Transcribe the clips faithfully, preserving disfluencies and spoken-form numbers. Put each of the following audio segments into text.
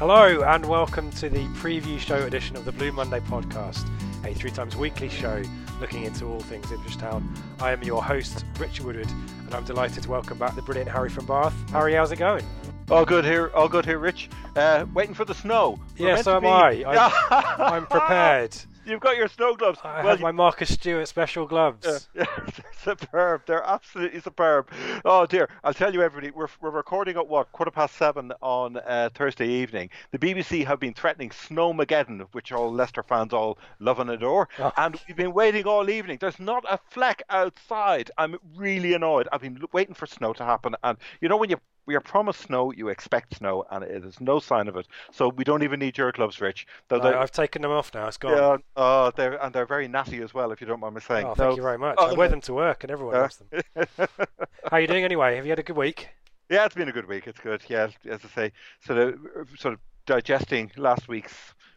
Hello and welcome to the preview show edition of the Blue Monday podcast, a three times weekly show looking into all things Ipswich Town. I am your host, Richard Woodward, and I'm delighted to welcome back the brilliant Harry from Bath. Harry, how's it going? All good here, all good here, Rich. Uh, waiting for the snow. We're yeah, so am be... I. I'm, I'm prepared. You've got your snow gloves. I well, have you... my Marcus Stewart special gloves. Yeah. Superb. They're absolutely superb. Oh dear, I'll tell you everybody, we're we're recording at what, quarter past seven on uh, Thursday evening. The B B C have been threatening Snowmageddon, which all Leicester fans all love and adore, oh. and we've been waiting all evening. There's not a fleck outside. I'm really annoyed. I've been waiting for snow to happen, and you know when you we are promised snow, you expect snow, and there's no sign of it. So we don't even need your gloves, Rich. No, they, I've taken them off now. It's gone. Yeah, uh, they're, and they're very natty as well, if you don't mind me saying. Oh, thank so, you very much. Oh, I wear them to work, and everyone uh, loves them. How are you doing anyway? Have you had a good week? Yeah, it's been a good week. It's good. Yeah, as I say, sort of, sort of digesting last week's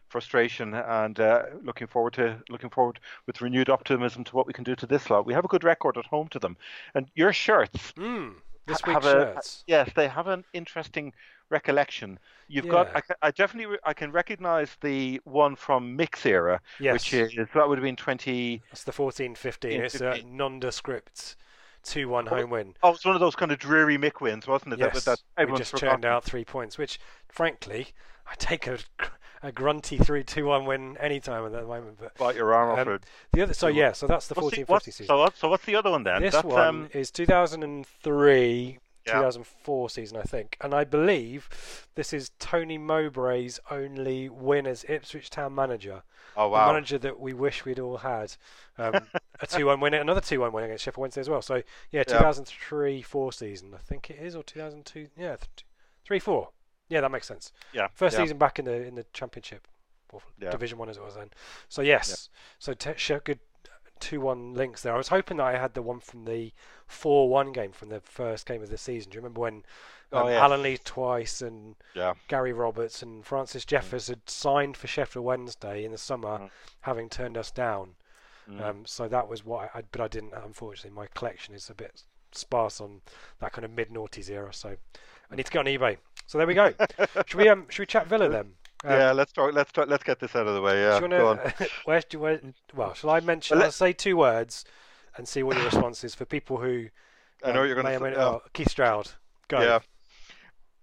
frustration and uh, looking forward to looking forward with renewed optimism to what we can do to this lot. We have a good record at home to them, and your shirts. Mm. This week's shirts. A, yes, they have an interesting recollection. You've yeah. got. I, I definitely. I can recognise the one from Mick's era, yes. which is that would have been twenty. That's the fourteen fifteen. It's a nondescript two one home win. Oh, it's one of those kind of dreary Mick wins, wasn't it? Yes, that, that we just forgotten. Churned out three points, which, frankly, I take a a grunty three two one win any time at the moment. But bite your arm um, off it. The other, so yeah, so that's the fourteen fifty season. So, so what's the other one then? This that's, one um... is two thousand three, yeah. two thousand four season, I think, and I believe this is Tony Mowbray's only win as Ipswich Town manager. Oh wow! The manager that we wish we'd all had. Um, a two one win, another two one win against Sheffield Wednesday as well. So yeah, two thousand three four season, I think it is, or two thousand two, yeah, three four. Yeah, that makes sense. Yeah, first yeah. season back in the in the Championship, or yeah. Division One as it was then. So yes, yeah. so t- good two one links there. I was hoping that I had the one from the four one game from the first game of the season. Do you remember when um, oh, yes. Alan Lee twice and yeah. Gary Roberts and Francis Jeffers mm-hmm. had signed for Sheffield Wednesday in the summer, mm-hmm. having turned us down? Mm-hmm. Um, so that was what I, but I didn't. Unfortunately, my collection is a bit sparse on that kind of mid noughties era. So I need to go on eBay. So there we go. Should we um, should we chat Villa then? Um, yeah, let's talk, let's talk, let's get this out of the way. Yeah, do you wanna, go on. where do you, where, well, shall I mention? Well, I'll say two words and see what your response is for people who. Uh, I know you're going to say. Oh, Keith Stroud. Go. Yeah.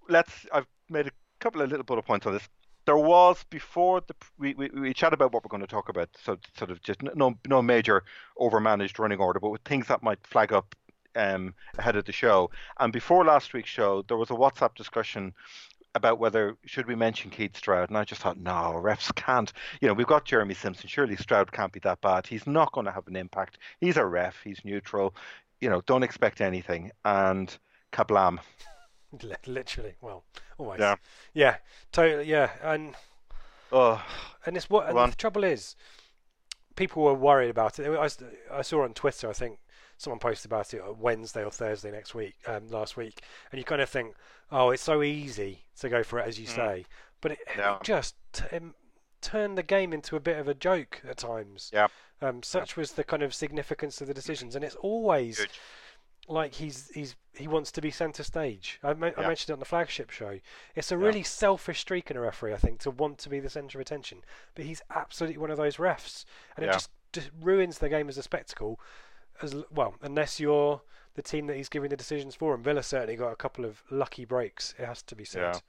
Let's. I've made a couple of little bullet points on this. There was before the we, we we chat about what we're going to talk about. So sort of just no no major overmanaged running order, but with things that might flag up. Um, ahead of the show, and before last week's show there was a WhatsApp discussion about whether should we mention Keith Stroud, and I just thought no, refs can't, you know, we've got Jeremy Simpson, surely Stroud can't be that bad, he's not going to have an impact, he's a ref, he's neutral, you know, don't expect anything, and kablam. Literally, well, always. Yeah, yeah, totally, yeah. And oh, and it's what and the trouble is people were worried about it. I, I saw on Twitter, I think someone posted about it on Wednesday or Thursday next week, um, last week, and you kind of think, oh, it's so easy to go for it, as you mm. say, but it, yeah. it just it turned the game into a bit of a joke at times. Yeah. Um, such yeah. was the kind of significance of the decisions, and it's always Good. like he's he's he wants to be centre stage. I, me- yeah. I mentioned it on the flagship show. It's a really yeah. selfish streak in a referee, I think, to want to be the centre of attention, but he's absolutely one of those refs, and yeah. it just, just ruins the game as a spectacle. As well, unless you're the team that he's giving the decisions for, and Villa certainly got a couple of lucky breaks. It has to be said.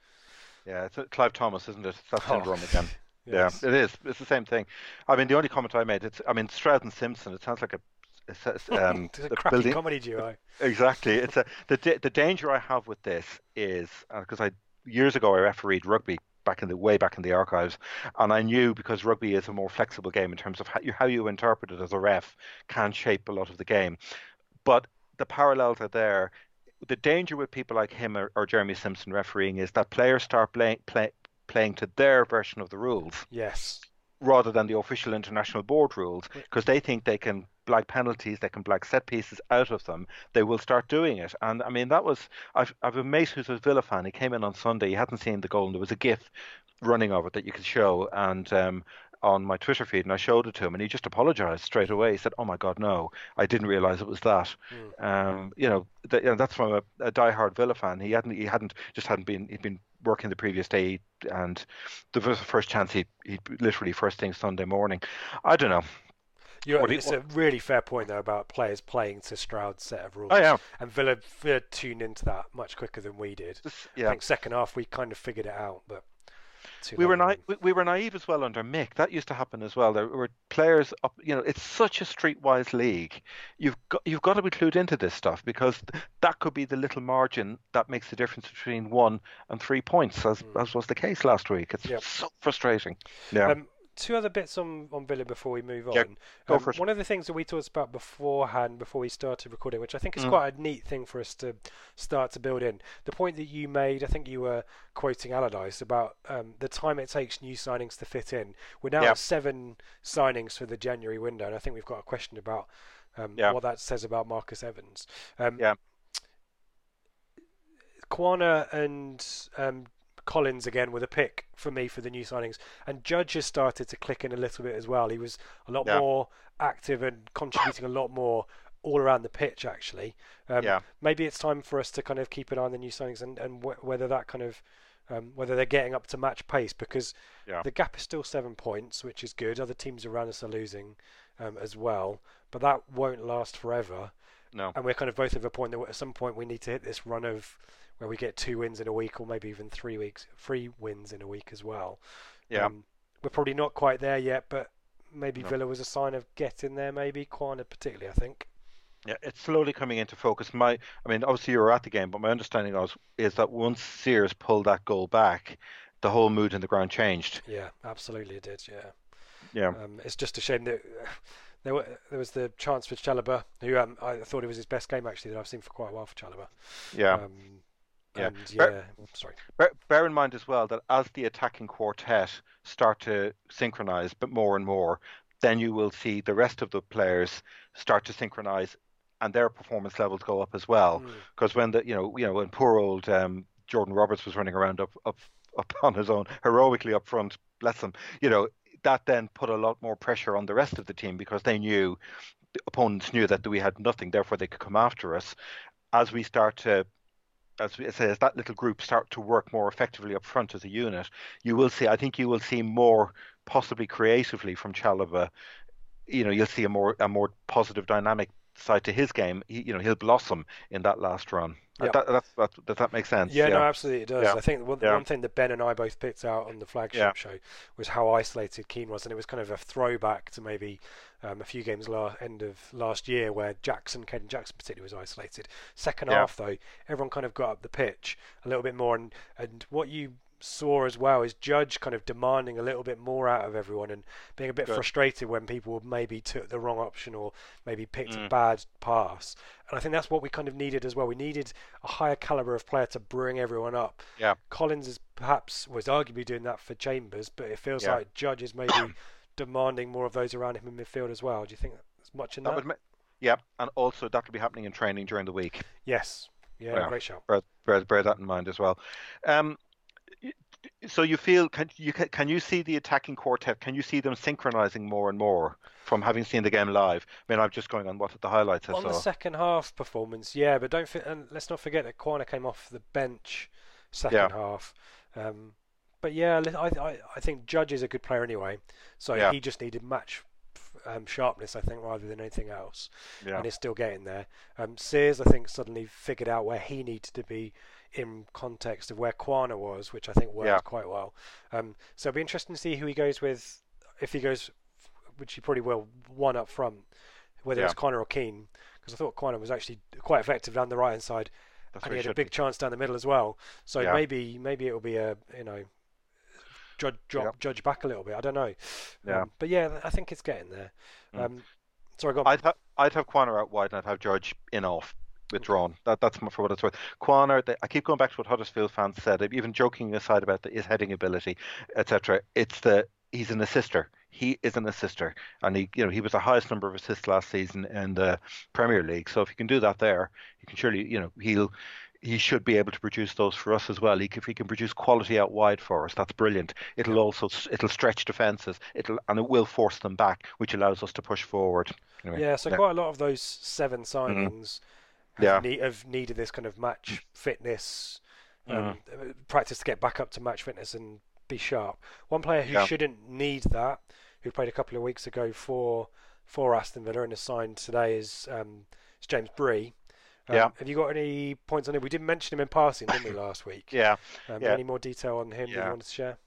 Yeah. Yeah, it's Clive Thomas, isn't it? That's syndrome oh. again. Yes. Yeah, it is. It's the same thing. I mean, the only comment I made, it's, I mean, Stroud and Simpson, it sounds like a... It's, um, it's a crappy building... comedy duo. Exactly. It's a, the the danger I have with this is, because uh, I years ago I refereed rugby back in the way back in the archives, and I knew, because rugby is a more flexible game in terms of how you, how you interpret it as a ref can shape a lot of the game. But the parallels are there. The danger with people like him or, or Jeremy Simpson refereeing is that players start play, play, playing to their version of the rules, yes, rather than the official international board rules, because they think they can blag penalties, they can blag set pieces out of them. They will start doing it. And I mean, that was, I've, I've a mate who's a Villa fan. He came in on Sunday. He hadn't seen the goal, and there was a GIF running of it that you could show. And um, on my Twitter feed, and I showed it to him, and he just apologized straight away. He said, "Oh my God, no, I didn't realize it was that." Mm. Um, you know, th- you know, that's from a, a diehard Villa fan. He hadn't, he hadn't, just hadn't been, he'd been working the previous day, and the first chance he, he literally first thing Sunday morning. I don't know. You know, it's a really fair point, though, about players playing to Stroud's set of rules. Oh, yeah. And Villa, Villa tuned into that much quicker than we did. Yeah. I think second half we kind of figured it out, but we were naive. We were naive as well under Mick. That used to happen as well. There were players up. You know, it's such a streetwise league. You've got you've got to be clued into this stuff, because that could be the little margin that makes the difference between one and three points, as mm. as was the case last week. It's yep. so frustrating. Yeah. Um, Two other bits on, on Villa before we move on. Yeah, go um, for it. One of the things that we talked about beforehand, before we started recording, which I think is mm. quite a neat thing for us to start to build in, the point that you made, I think you were quoting Allardyce, about um, the time it takes new signings to fit in. We're now yeah. at seven signings for the January window, and I think we've got a question about um, yeah. what that says about Marcus Evans. Um, yeah. Kwana and... Um, Collins again with a pick for me for the new signings, and Judge has started to click in a little bit as well. He was a lot yeah. more active and contributing a lot more all around the pitch, actually. Um, yeah. Maybe it's time for us to kind of keep an eye on the new signings, and, and w- whether that kind of um, whether they're getting up to match pace, because yeah. the gap is still seven points, which is good. Other teams around us are losing um, as well, but that won't last forever. No, and we're kind of both of a point that at some point we need to hit this run of where we get two wins in a week, or maybe even three weeks, three wins in a week as well. Yeah, um, we're probably not quite there yet, but maybe no. Villa was a sign of getting there. Maybe Kwana particularly, I think. Yeah, it's slowly coming into focus. My, I mean, obviously you were at the game, but my understanding was is that once Sears pulled that goal back, the whole mood in the ground changed. Yeah, absolutely it did. Yeah, yeah. Um, it's just a shame that. There, were, there was the chance for Chalobah, who um, I thought it was his best game, actually, that I've seen for quite a while for Chalobah. Yeah. Um, yeah. And, yeah bear, sorry. Bear, bear in mind as well that as the attacking quartet start to synchronise, but more and more, then you will see the rest of the players start to synchronise, and their performance levels go up as well. Because mm. when the you know you know when poor old um, Jordan Roberts was running around up up up on his own heroically up front, bless him, you know. That then put a lot more pressure on the rest of the team, because they knew, the opponents knew that we had nothing, therefore they could come after us. As we start to, as we say, as that little group start to work more effectively up front as a unit, you will see, I think you will see more, possibly creatively, from Chalobah. You know, you'll see a more a more positive dynamic side to his game. He, you know, he'll blossom in that last run. Yep. That, that's, that's, does that make sense? Yeah, yeah. No, absolutely it does. Yeah. I think one, yeah. one thing that Ben and I both picked out on the flagship yeah. show was how isolated Keane was, and it was kind of a throwback to maybe um, a few games la- end of last year where Jackson, Caden Jackson particularly, was isolated. Second yeah. half, though, everyone kind of got up the pitch a little bit more, and, and what you saw as well is Judge kind of demanding a little bit more out of everyone and being a bit Good. frustrated when people maybe took the wrong option or maybe picked mm. a bad pass. And I think that's what we kind of needed as well. We needed a higher calibre of player to bring everyone up. Yeah. Collins is perhaps was arguably doing that for Chambers, but it feels yeah. like Judge is maybe demanding more of those around him in midfield as well. Do you think there's much in that? that? Would ma- Yep, and also that will be happening in training during the week. Yes, yeah, yeah. Great show. Bear, bear, bear that in mind as well. Um, so you feel can you can you see the attacking quartet? Can you see them synchronising more and more from having seen the game live? I mean, I'm just going on what the highlights I saw. On the second half performance, yeah, but don't and let's not forget that Quina came off the bench second yeah. half. Um, but yeah, I, I I think Judge is a good player anyway, so yeah. he just needed match. Um, sharpness, I think, rather than anything else, yeah. and he's still getting there. Um, Sears, I think, suddenly figured out where he needed to be in context of where Quina was, which I think worked yeah. quite well. Um, so it'll be interesting to see who he goes with, if he goes, which he probably will, one up front, whether yeah. it's Quina or Keane, because I thought Quina was actually quite effective down the right hand side, That's and he had a big be. chance down the middle as well. So yeah. maybe maybe it'll be a you know. Judge, drop, yep. judge back a little bit. I don't know, yeah. Um, but yeah, I think it's getting there. Um, mm. Sorry, go on. I'd, ha I'd have Quina out wide, and I'd have Judge in off, withdrawn. Okay. That, that's for what it's worth. Quina, they, I keep going back to what Huddersfield fans said, even joking aside about the, his heading ability, et cetera. It's the he's an assister. He is an assister, and he you know he was the highest number of assists last season in the Premier League. So if he can do that there, he can surely you know he'll. He should be able to produce those for us as well. He, if he can produce quality out wide for us, that's brilliant. It'll also it'll stretch defences. It'll and it will force them back, which allows us to push forward. Anyway, yeah, so yeah. quite a lot of those seven signings mm-hmm. have, yeah. need, have needed this kind of match fitness um, mm-hmm. practice to get back up to match fitness and be sharp. One player who yeah. shouldn't need that, who played a couple of weeks ago for for Aston Villa and is signed today, is um, it's James Bree. Um, yeah. Have you got any points on him? We did mention him in passing, didn't we, last week? yeah. Um, yeah. Any more detail on him yeah. that you wanted to share?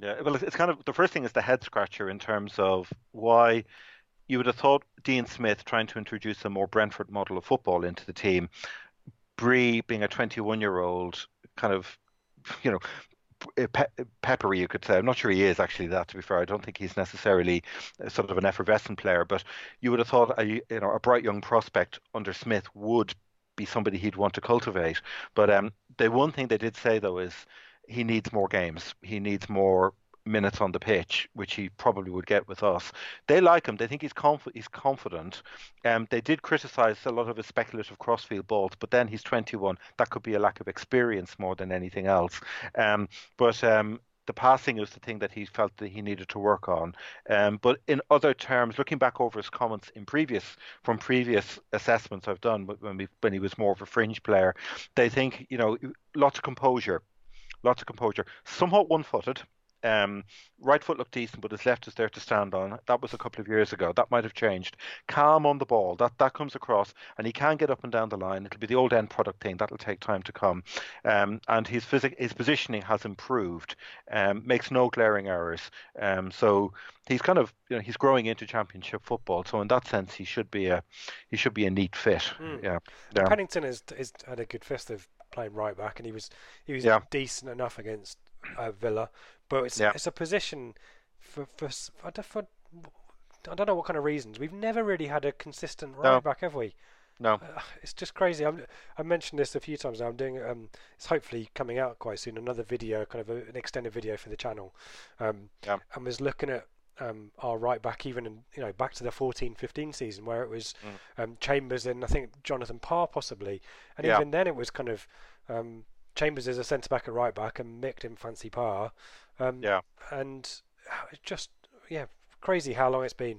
Yeah. Well, it's kind of the first thing is the head scratcher in terms of why you would have thought Dean Smith trying to introduce a more Brentford model of football into the team, Bree being a twenty-one-year-old kind of, you know. Pe peppery, you could say. I'm not sure he is actually that. To be fair, I don't think he's necessarily sort of an effervescent player. But you would have thought, a, you know, a bright young prospect under Smith would be somebody he'd want to cultivate. But um, the one thing they did say though is he needs more games. He needs more minutes on the pitch, which he probably would get with us. They like him. They think he's conf he's confident. Um, they did criticise a lot of his speculative crossfield balls, but then he's twenty-one. That could be a lack of experience more than anything else. Um, but um, the passing was the thing that he felt that he needed to work on. Um, but in other terms, looking back over his comments in previous from previous assessments I've done when we when he was more of a fringe player, they think you know lots of composure, lots of composure, somewhat one-footed. Um, right foot looked decent, but his left is there to stand on. That was a couple of years ago. That might have changed. Calm on the ball. That that comes across, and he can get up and down the line. It'll be the old end product thing. That'll take time to come. Um, and his physic, his positioning has improved. Um, makes no glaring errors. Um, so he's kind of you know he's growing into Championship football. So in that sense, he should be a he should be a neat fit. Mm. Yeah. yeah. Pennington has is, is had a good fist of playing right back, and he was he was yeah. decent enough against uh, Villa. But it's yeah. it's a position for for, for for I don't know what kind of reasons. We've never really had a consistent right no. back, have we? No, uh, it's just crazy. I'm, I mentioned this a few times now. I'm doing um, it's hopefully coming out quite soon. Another video, kind of a, an extended video for the channel. Um, yeah. and was looking at um our right back, even in, you know back to the fourteen fifteen season where it was mm. um, Chambers and I think Jonathan Parr possibly, and yeah. even then it was kind of. Um, Chambers is a centre back and right back, and Mick didn't fancy Parr. Um, yeah, and it's just yeah crazy how long it's been.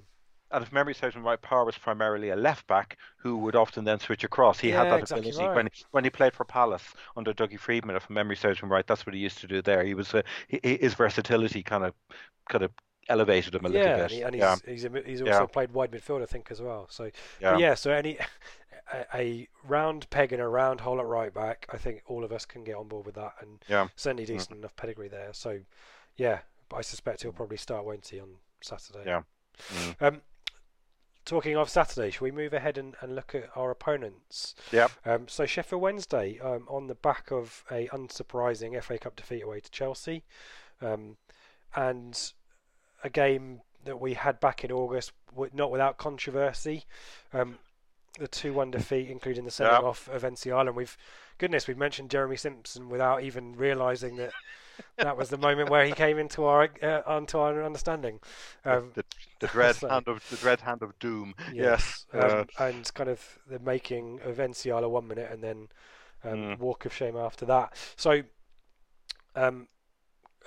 And if memory serves me right, Parr was primarily a left back who would often then switch across. He yeah, had that exactly ability right. when when he played for Palace under Dougie Friedman. If memory serves me right, that's what he used to do there. He was uh, he, his versatility kind of kind of elevated him a yeah, little bit. Yeah, and, he, and he's, yeah. he's he's also yeah. played wide midfield, I think, as well. So yeah, yeah so any. A, a round peg in a round hole at right back. I think all of us can get on board with that, and yeah. certainly decent mm-hmm. enough pedigree there. So, yeah, I suspect he'll probably start, won't he, on Saturday? Yeah. Mm-hmm. Um, talking of Saturday, shall we move ahead and, and look at our opponents? Yeah. Um, so Sheffield Wednesday um, on the back of a unsurprising F A Cup defeat away to Chelsea, um, and a game that we had back in August, not without controversy. Um, The two one defeat, including the sending yep. off of N C R, and we've goodness, we've mentioned Jeremy Simpson without even realising that that was the moment where he came into our uh, onto our understanding. Um, the, The dread hand of the dread hand of doom. Yeah. Yes, um, uh, and kind of the making of Enciala one minute, and then um, mm. walk of shame after that. So, um,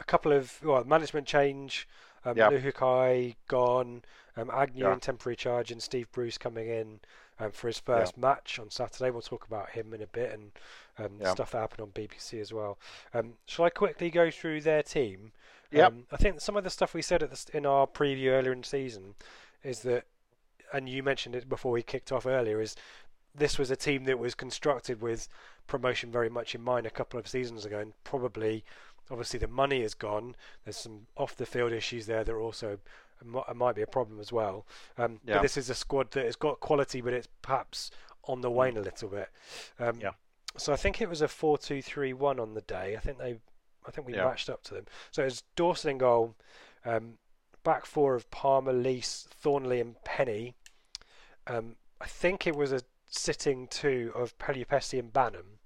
a couple of well management change. Um, yeah. Nuhiu gone. Um, Agnew yeah. in temporary charge, and Steve Bruce coming in um, for his first yeah. match on Saturday. We'll talk about him in a bit, and um, yeah. stuff that happened on B B C as well. Um, shall I quickly go through their team? Yep. Um, I think some of the stuff we said at the, in our preview earlier in the season is that, and you mentioned it before we kicked off earlier, is this was a team that was constructed with promotion very much in mind a couple of seasons ago, and probably, obviously the money is gone. There's some off-the-field issues there that are also might be a problem as well. Um, yeah. But this is a squad that has got quality, but it's perhaps on the wane a little bit. Um, yeah. So I think it was a four two three one on the day. I think they... I think we yeah. matched up to them. So it was Dawson in goal, um, back four of Palmer, Lees, Thornley and Penny. Um, I think it was a sitting two of Pelupessy and Bannan.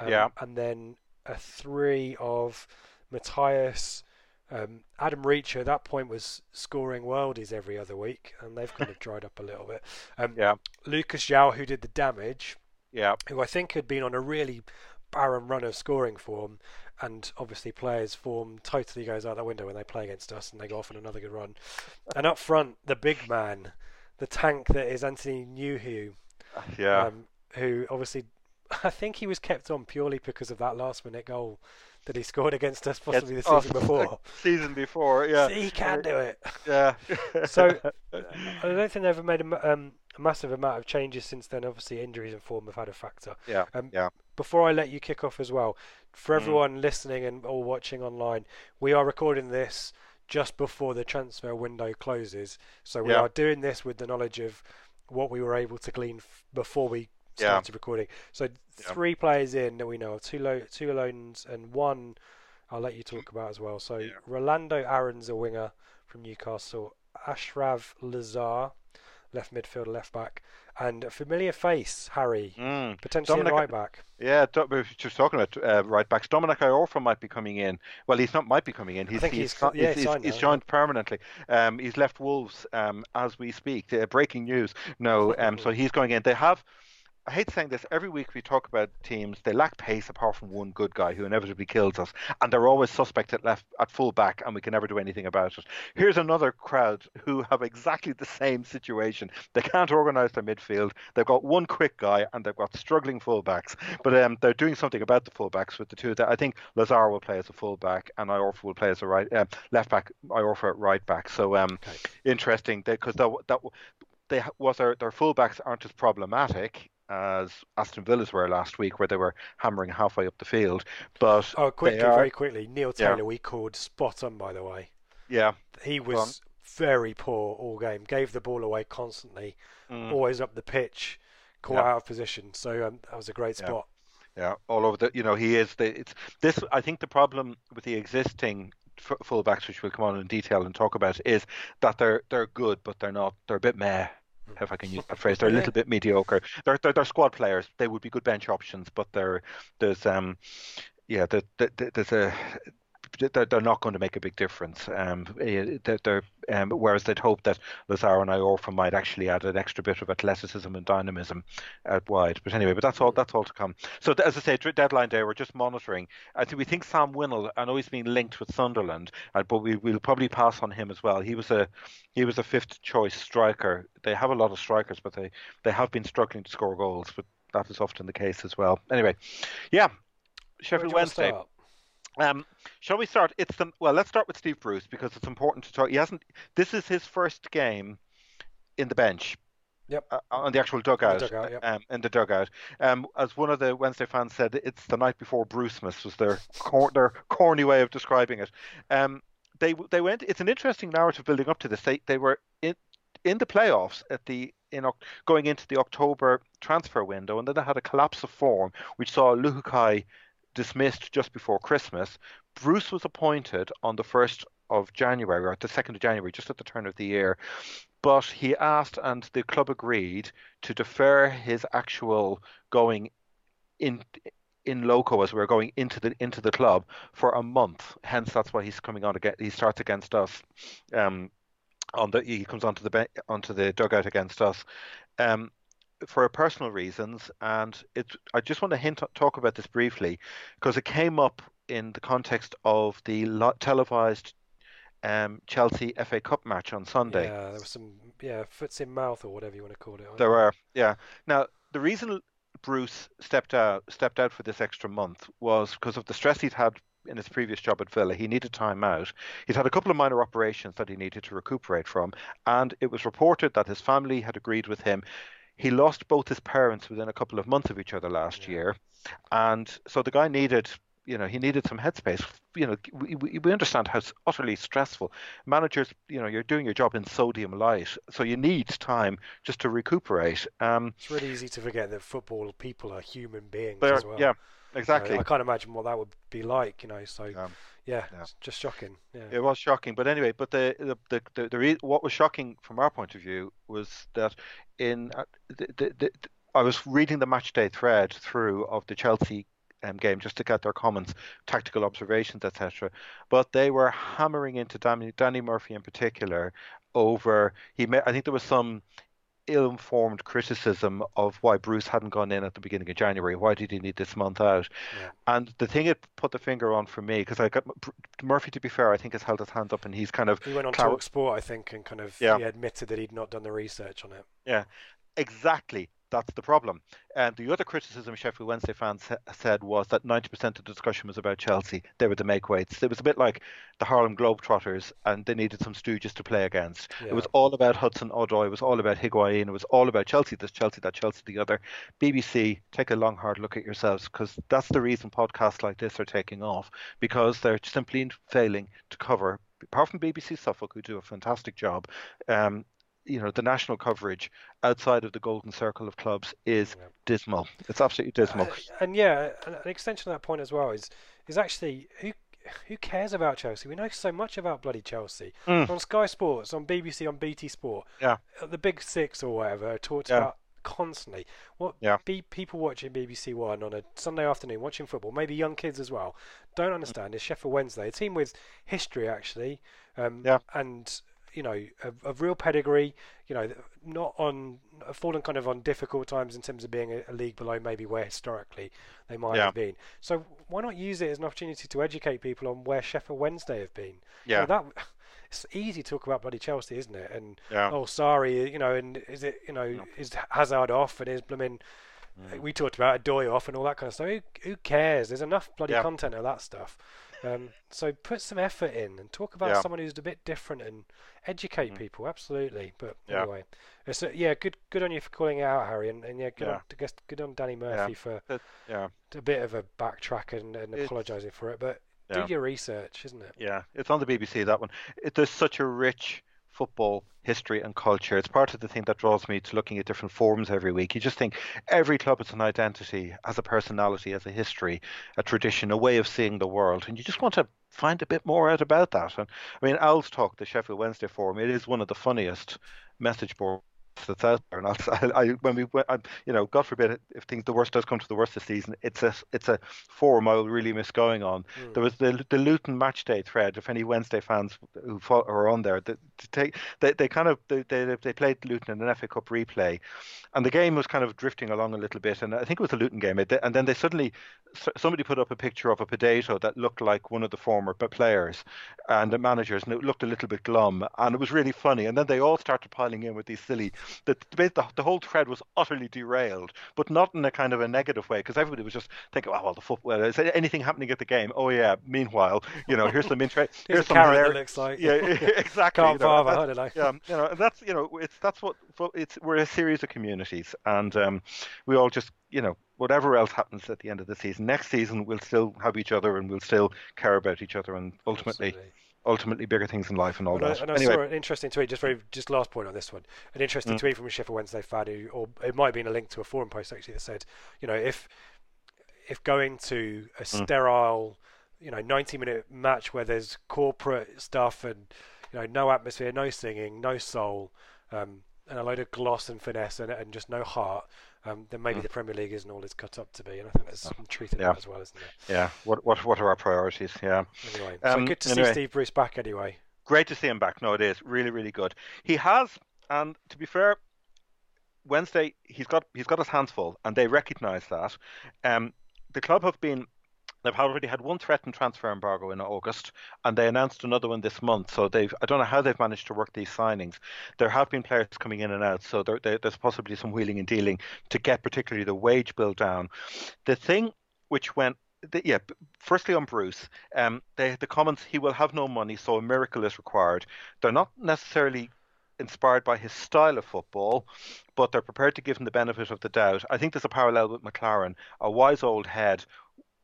Um, yeah. And then a three of Matias. Um, Adam Reach at that point was scoring worldies every other week, and they've kind of dried up a little bit. Um, yeah. Lucas João, who did the damage, yeah. who I think had been on a really barren run of scoring form, and obviously players' form totally goes out the window when they play against us, and they go off on another good run. And up front, the big man, the tank that is Atdhe Nuhiu, yeah. um, who obviously, I think he was kept on purely because of that last-minute goal that he scored against us, possibly yes. the season oh, before. Season before, yeah. So he can do it. Yeah. So I don't think they've ever made a, um, a massive amount of changes since then. Obviously, injuries and form have had a factor. Yeah. Um, yeah. Before I let you kick off as well, for everyone mm. listening and all watching online, we are recording this just before the transfer window closes. So we yeah. are doing this with the knowledge of what we were able to glean f- before we started yeah. recording. So three yeah. players in that we know, two lo- two loans and one I'll let you talk about as well. So yeah. Rolando Aaron's a winger from Newcastle, Achraf Lazaar, left midfielder, left back, and a familiar face, Harry, mm. potentially Dominic, right back. Yeah, we're just talking about uh, right backs. Dominic Iorfa might be coming in. Well, he's not might be coming in. He's, I think he's, he's, co- yeah, he's, he's, he's joined permanently. Um, he's left Wolves um, as we speak. Uh, breaking news. No, um, so he's going in. They have... I hate saying this, every week we talk about teams, they lack pace apart from one good guy who inevitably kills us, and they're always suspect at left at full back and we can never do anything about it. Here's another crowd who have exactly the same situation. They can't organise their midfield, they've got one quick guy and they've got struggling fullbacks, but um, they're doing something about the fullbacks with the two of them. I think Lazaar will play as a fullback and Iorfa will play as a right um, left back, Iorfa at right back. So um, okay. interesting, because that, that, they, well, their, their fullbacks aren't as problematic as Aston Villa's were last week, where they were hammering halfway up the field. But oh, quickly, are... very quickly, Neil Taylor, yeah. we called spot on, by the way. Yeah, he was on. very poor all game. Gave the ball away constantly, mm. always up the pitch, caught yeah. out of position. So um, that was a great spot. Yeah. yeah, all over the. You know, he is the. It's this. I think the problem with the existing f- fullbacks, which we'll come on in detail and talk about, is that they're they're good, but they're not. They're a bit meh. If I can use that phrase, they're a little bit mediocre. They're they're, they're squad players. They would be good bench options, but they're there's um yeah there, there, there's a they're, they're not going to make a big difference. Um, they're, they're um, whereas they'd hope that Lazaar and Iorfa might actually add an extra bit of athleticism and dynamism out wide. But anyway, but that's all that's all to come. So as I say, deadline day, we're just monitoring. I think we think Sam Winnall. I know he's been linked with Sunderland, but we we'll probably pass on him as well. He was a he was a fifth choice striker. They have a lot of strikers, but they, they have been struggling to score goals. But that is often the case as well. Anyway, yeah, Sheffield Wednesday. Um, shall we start? It's the, well. Let's start with Steve Bruce because it's important to talk. He hasn't. This is his first game in the bench. Yep. Uh, on the actual dugout. The dugout yep. um, in the dugout. Um, as one of the Wednesday fans said, it's the night before Brucemas was their cor- their corny way of describing it. Um, they they went. It's an interesting narrative building up to this. They they were in in the playoffs at the. In, going into the October transfer window, and then they had a collapse of form, which saw Luhukai dismissed just before Christmas. Bruce was appointed on the first of January, or the second of January, just at the turn of the year, but he asked, and the club agreed, to defer his actual going in in loco, as we were going into the into the club, for a month. Hence, that's why he's coming on again. He starts against us. Um, on the, he comes onto the onto the dugout against us um, for personal reasons, and it. I just want to hint talk about this briefly because it came up in the context of the televised um, Chelsea F A Cup match on Sunday. Yeah, there was some yeah foots in mouth or whatever you want to call it. There were yeah. Now the reason Bruce stepped out stepped out for this extra month was because of the stress he'd had in his previous job at Villa. He needed time out. He'd had a couple of minor operations that he needed to recuperate from, and it was reported that his family had agreed with him. He lost both his parents within a couple of months of each other last yeah. year, and so the guy needed, you know, he needed some headspace. You know, we, we, we understand how utterly stressful. Managers, you know, you're doing your job in sodium light, so you need time just to recuperate. Um, it's really easy to forget that football people are human beings as well. Yeah. Exactly. So I can't imagine what that would be like, you know. So, yeah, yeah, yeah. It's just shocking. Yeah. It was shocking, but anyway. But the the the, the, the re what was shocking from our point of view was that in uh, the, the, the I was reading the matchday thread through of the Chelsea um, game just to get their comments, tactical observations, et cetera. But they were hammering into Danny, Danny Murphy in particular over he. May, I think there was some ill-informed criticism of why Bruce hadn't gone in at the beginning of January. Why did he need this month out? Yeah. And the thing it put the finger on for me, because I got Murphy, to be fair, I think has held his hands up and he's kind of... He went on TalkSport, I think, and kind of yeah. he admitted that he'd not done the research on it. Yeah, exactly. That's the problem. And the other criticism Sheffield Wednesday fans said was that ninety percent of the discussion was about Chelsea. They were the make weights. It was a bit like the Harlem Globetrotters, and they needed some stooges to play against. Yeah. It was all about Hudson-Odoi. It was all about Higuain. It was all about Chelsea, this Chelsea, that Chelsea, the other. B B C, take a long, hard look at yourselves, because that's the reason podcasts like this are taking off, because they're simply failing to cover, apart from B B C Suffolk, who do a fantastic job, um, you know, the national coverage outside of the golden circle of clubs is yeah. dismal. It's absolutely dismal. Uh, and yeah, an extension of that point as well is is actually who who cares about Chelsea? We know so much about bloody Chelsea mm. on Sky Sports, on B B C, on B T Sport. Yeah, the Big Six or whatever are talked yeah. about constantly. What yeah. be people watching B B C One on a Sunday afternoon watching football, maybe young kids as well, don't understand mm. is Sheffield Wednesday, a team with history actually, um, yeah, and. You know, a, a real pedigree. You know, not on fallen kind of on difficult times in terms of being a, a league below maybe where historically they might yeah. have been. So why not use it as an opportunity to educate people on where Sheffield Wednesday have been? Yeah, you know, that it's easy to talk about bloody Chelsea, isn't it? And yeah. oh, sorry, you know, and is it, you know, yeah. is Hazard off and is blooming? Mm. We talked about Adoy off and all that kind of stuff. Who, who cares? There's enough bloody yeah. content of that stuff. Um, so put some effort in and talk about yeah. someone who's a bit different and educate mm. people. Absolutely. But yeah. anyway, so yeah, good, good on you for calling it out, Harry, and, and yeah, good, yeah. On, I guess, good on Danny Murphy yeah. for it, yeah. a bit of a backtrack and, and apologising for it. But yeah. do your research, isn't it? Yeah, it's on the B B C, that one. It, there's such a rich football history and culture. It's part of the thing that draws me to looking at different forums every week. You just think every club has an identity, has a personality, has a history, a tradition, a way of seeing the world, and you just want to find a bit more out about that. And I mean, Al's Talk, the Sheffield Wednesday forum, it is one of the funniest message boards that's out there. And I'll, I, when we, I, you know, God forbid if things the worst does come to the worst this season, it's a it's a forum I will really miss going on. Mm. There was the the Luton matchday thread. If any Wednesday fans who follow, are on there, they, to take they they kind of they, they they played Luton in an F A Cup replay, and the game was kind of drifting along a little bit. And I think it was the Luton game. It, and then they suddenly somebody put up a picture of a potato that looked like one of the former players and the managers, and it looked a little bit glum, and it was really funny. And then they all started piling in with these silly. The, the, the whole thread was utterly derailed, but not in a kind of a negative way, because everybody was just thinking, oh, well, the football, is there anything happening at the game? Oh, yeah, meanwhile, you know, here's some interest. Here's some carrot looks like. Yeah, exactly. Can't you know, bother, I don't know. Yeah, you know, and that's, you know, it's, that's what, it's, we're a series of communities, and um, we all just, you know, whatever else happens at the end of the season, next season we'll still have each other and we'll still care about each other, and ultimately... Absolutely. Ultimately bigger things in life and all and that. I, and I anyway. saw an interesting tweet, just very, just last point on this one, an interesting mm. tweet from a Sheffield Wednesday fan who, or it might have been a link to a forum post actually, that said, you know, if if going to a mm. sterile, you know, ninety minute match where there's corporate stuff and, you know, no atmosphere, no singing, no soul, um, and a load of gloss and finesse and, and just no heart, Um, then maybe mm. the Premier League isn't all it's cut up to be, and I think there's some truth in yeah. that as well, isn't there? Yeah. What what what are our priorities? Yeah. Anyway, so um, good to anyway. see Steve Bruce back anyway. great to see him back. No, it is really, really good. He has, and to be fair, Wednesday he's got he's got his hands full, and they recognise that. Um, the club have been. They've already had one threatened transfer embargo in August, and they announced another one this month. So they've I don't know how they've managed to work these signings. There have been players coming in and out, so there, there, there's possibly some wheeling and dealing to get particularly the wage bill down. The thing which went, the, yeah, firstly on Bruce, um, they, the comments, he will have no money, so a miracle is required. They're not necessarily inspired by his style of football, but they're prepared to give him the benefit of the doubt. I think there's a parallel with McLaren, a wise old head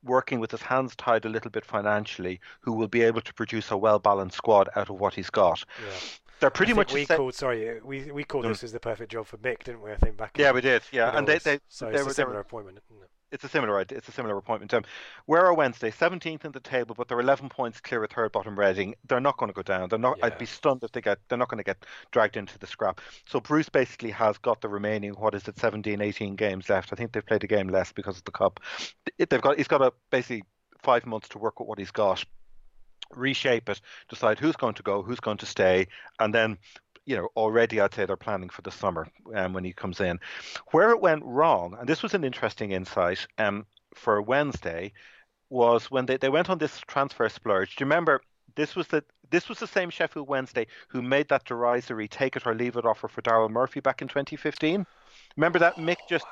working with his hands tied a little bit financially, who will be able to produce a well-balanced squad out of what he's got. Yeah. They're pretty much we set... called sorry we we called no. this as the perfect job for Mick, didn't we? I think back. Yeah, we did. Yeah, and they, they so it's they a were, similar were... appointment. Isn't it? It's a similar it's a similar appointment. Um, where are Wednesday? seventeenth in the table, but they're eleven points clear of third bottom Reading. They're not going to go down. They're not. Yeah. I'd be stunned if they get. They're not going to get dragged into the scrap. So Bruce basically has got the remaining. What is it? seventeen, eighteen games left. I think they've played a game less because of the cup. They've got. He's got a basically five months to work with what he's got. Reshape it, decide who's going to go, who's going to stay, and then, you know, already I'd say they're planning for the summer um, when he comes in. Where it went wrong, and this was an interesting insight um, for Wednesday, was when they, they went on this transfer splurge. Do you remember, this was the this was the same Sheffield Wednesday who made that derisory take it or leave it offer for Daryl Murphy back in twenty fifteen? Remember that? Mick just...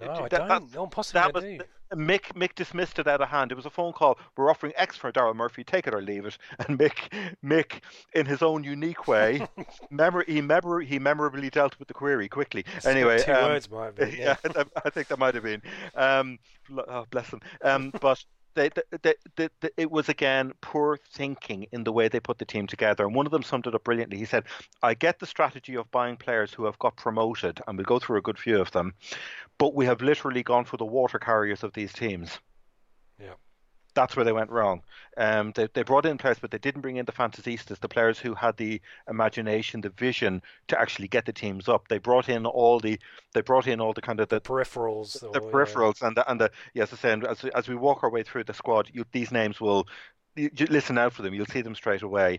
Oh, wow. No, that, I don't. No, possibly that was, I do. Mick, Mick dismissed it out of hand. It was a phone call. We're offering X for Daryl Murphy. Take it or leave it. And Mick, Mick, in his own unique way, memor- he, memor- he memorably dealt with the query quickly. It's anyway, two um, words might have been. Yeah, yeah I think that might have been. Um, oh, bless them. Um, but. They, they, they, they, it was, again, poor thinking in the way they put the team together. And one of them summed it up brilliantly. He said, I get the strategy of buying players who have got promoted, and we'll go through a good few of them, but we have literally gone for the water carriers of these teams. Yeah. That's where they went wrong. Um, they, they brought in players, but they didn't bring in the fantasistas, the players who had the imagination, the vision to actually get the teams up. They brought in all the, they brought in all the kind of the, the peripherals, the, the peripherals, yeah. and the, and the yes, I say, as as we walk our way through the squad, you, these names will you, you listen out for them. You'll see them straight away.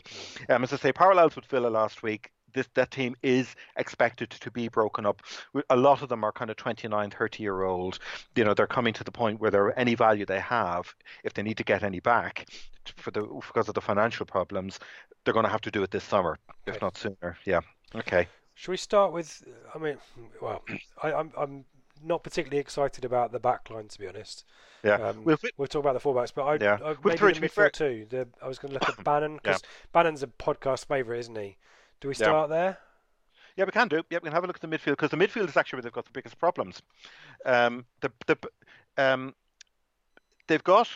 Um, as I say, parallels with Villa last week. This, that team is expected to be broken up. A lot of them are kind of twenty-nine, thirty-year-old. You know, they're coming to the point where there are any value they have, if they need to get any back for the because of the financial problems, they're going to have to do it this summer, if right. not sooner. Yeah. Okay. Should we start with? I mean, well, I, I'm I'm not particularly excited about the back line, to be honest. Yeah. Um, we'll, we'll talk about the fullbacks, but I, yeah. I maybe the midfield too. The, I was going to look at Bannan because yeah. Bannon's a podcast favourite, isn't he? Do we start yeah. there? Yeah, we can do. Yeah, we can have a look at the midfield because the midfield is actually where they've got the biggest problems. Um, the the um, they've got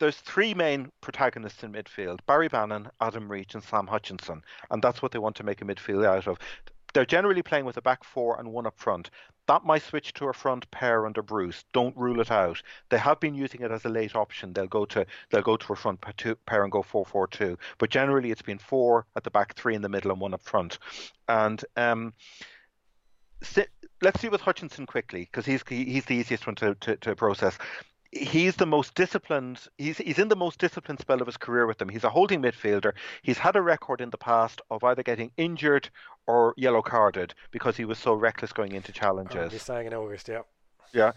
there's three main protagonists in midfield: Barry Bannan, Adam Reach, and Sam Hutchinson, and that's what they want to make a midfield out of. They're generally playing with a back four and one up front. That might switch to a front pair under Bruce. Don't rule it out. They have been using it as a late option. They'll go to they'll go to a front pair and go four four two. But generally, it's been four at the back, three in the middle, and one up front. And um, let's see with Hutchinson quickly because he's he's the easiest one to, to, to process. He's the most disciplined. He's he's in the most disciplined spell of his career with them. He's a holding midfielder. He's had a record in the past of either getting injured or yellow carded because he was so reckless going into challenges. Oh, he's saying in August, yeah. Yeah.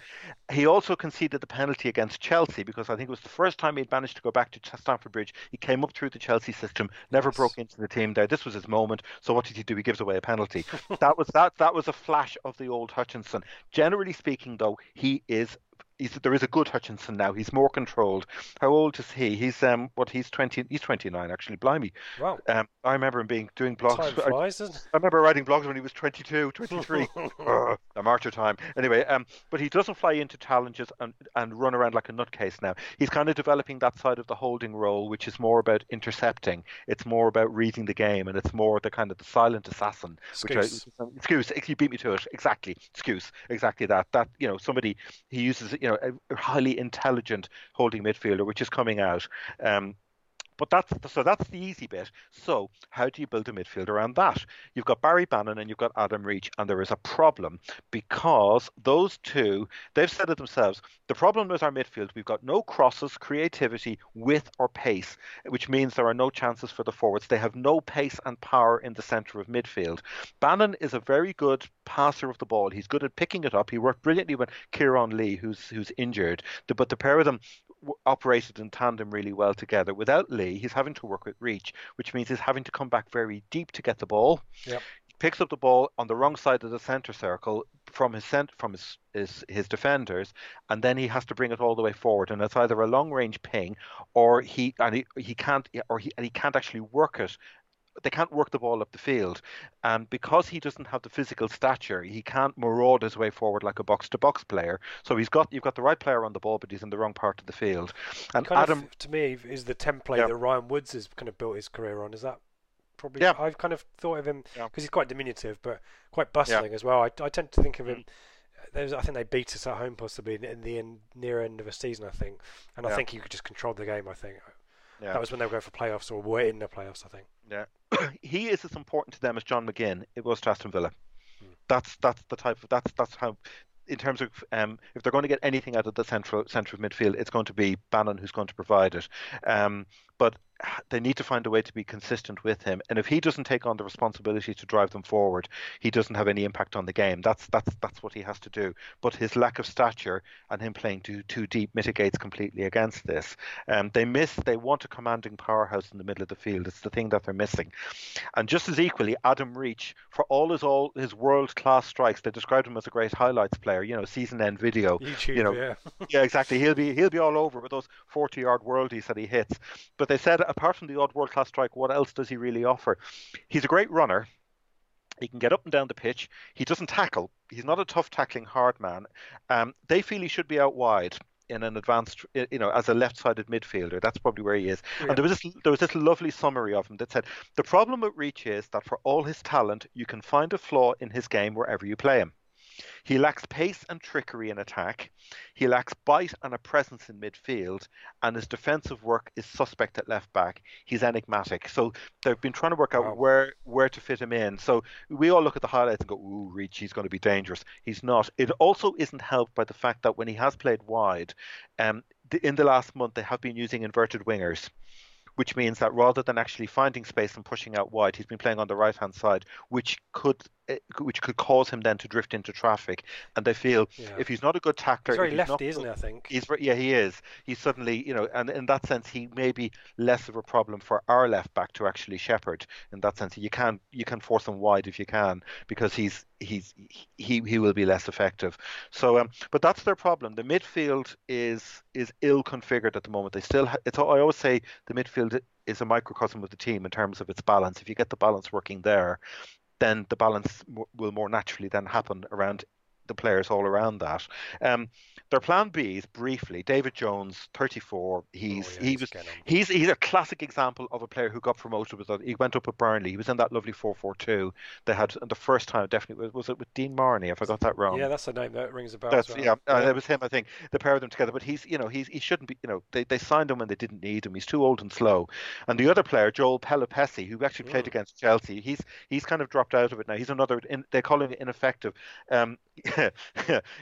He also conceded the penalty against Chelsea because I think it was the first time he'd managed to go back to Stamford Bridge. He came up through the Chelsea system, never yes. broke into the team there. This was his moment. So what did he do? He gives away a penalty. that was that. That was a flash of the old Hutchinson. Generally speaking, though, he is. He's, there is a good Hutchinson now. He's more controlled. How old is he? He's um, what? He's twenty. He's twenty-nine actually. Blimey! Wow. Um, I remember him being doing blogs. Time flies, I, I remember writing blogs when he was twenty-two, twenty-three. uh, I'm out of time. Anyway, um, but he doesn't fly into challenges and and run around like a nutcase now. He's kind of developing that side of the holding role, which is more about intercepting. It's more about reading the game, and it's more the kind of the silent assassin. Excuse. Which I, excuse. You beat me to it. Exactly. Excuse. Exactly that. That you know somebody he uses. You know, a highly intelligent holding midfielder, which is coming out. Um, But that's the, so that's the easy bit. So how do you build a midfield around that? You've got Barry Bannan and you've got Adam Reach, and there is a problem because those two, they've said it themselves, the problem with our midfield, we've got no crosses, creativity, width or pace, which means there are no chances for the forwards. They have no pace and power in the centre of midfield. Bannan is a very good passer of the ball. He's good at picking it up. He worked brilliantly when Kieran Lee, who's who's injured, the, but the pair of them operated in tandem really well together. Without Lee, he's having to work with Reach, which means he's having to come back very deep to get the ball. Yep. He picks up the ball on the wrong side of the centre circle from his cent- from his, his his defenders, and then he has to bring it all the way forward, and it's either a long range ping or he and he, he can't or he and he can't actually work it. They can't work the ball up the field, and because he doesn't have the physical stature, he can't maraud his way forward like a box-to-box player. So he's got you've got the right player on the ball, but he's in the wrong part of the field. And kind Adam, of, to me, is the template yeah. that Ryan Woods has kind of built his career on. Is that probably? Yeah. I've kind of thought of him because yeah. he's quite diminutive, but quite bustling yeah. as well. I, I tend to think of him. Mm. There's, I think they beat us at home possibly in the end, near end of a season, I think, and yeah. I think he could just control the game. I think. Yeah. That was when they were going for playoffs or were in the playoffs, I think. Yeah, he is as important to them as John McGinn. It was to Aston Villa. Hmm. That's that's the type of that's that's how. In terms of um, if they're going to get anything out of the central centre of midfield, it's going to be Bannan who's going to provide it. Um, but they need to find a way to be consistent with him. And if he doesn't take on the responsibility to drive them forward, he doesn't have any impact on the game. That's that's that's what he has to do. But his lack of stature and him playing too too deep mitigates completely against this. Um, they miss. They want a commanding powerhouse in the middle of the field. It's the thing that they're missing. And just as equally, Adam Reach, for all his all his world class strikes, they described him as a great highlights player. You know, season end video. YouTube, you know, yeah. yeah, exactly. He'll be he'll be all over with those forty-yard worldies that he hits. But they said, apart from the odd world-class strike, what else does he really offer? He's a great runner. He can get up and down the pitch. He doesn't tackle. He's not a tough tackling hard man. Um, they feel he should be out wide in an advanced, you know, as a left-sided midfielder. That's probably where he is. Yeah. And there was, this, there was this lovely summary of him that said, the problem with Reach is that for all his talent, you can find a flaw in his game wherever you play him. He lacks pace and trickery in attack. He lacks bite and a presence in midfield. And his defensive work is suspect at left back. He's enigmatic. So they've been trying to work out wow. where where to fit him in. So we all look at the highlights and go, ooh, Reach, he's going to be dangerous. He's not. It also isn't helped by the fact that when he has played wide, um, in the last month they have been using inverted wingers, which means that rather than actually finding space and pushing out wide, he's been playing on the right-hand side, which could which could cause him then to drift into traffic. And they feel yeah. if he's not a good tackler... He's very lefty, not, isn't he, I think? He's, yeah, he is. He's suddenly, you know, and in that sense, he may be less of a problem for our left-back to actually shepherd. In that sense, you can you can force him wide if you can, because he's he's he he will be less effective. So, um, but that's their problem. The midfield is is ill-configured at the moment. They still... Ha- it's, I always say the midfield is a microcosm of the team in terms of its balance. If you get the balance working there, then the balance w- will more naturally then happen around the players all around that. Um, their plan B is briefly David Jones, thirty-four. He's oh, yeah, he was he's he's a classic example of a player who got promoted with. He went up at Burnley. He was in that lovely four four two they had, and the first time definitely was, was it with Dean Marnie, if I got that wrong. Yeah, that's the name that rings a bell. That's, as well. Yeah, yeah. Uh, it was him. I think the pair of them together. But he's you know he's he shouldn't be you know they, they signed him when they didn't need him. He's too old and slow. And the other player, Joel Pelupessy, who actually mm. played against Chelsea, he's he's kind of dropped out of it now. He's another. In, they call him ineffective. Um,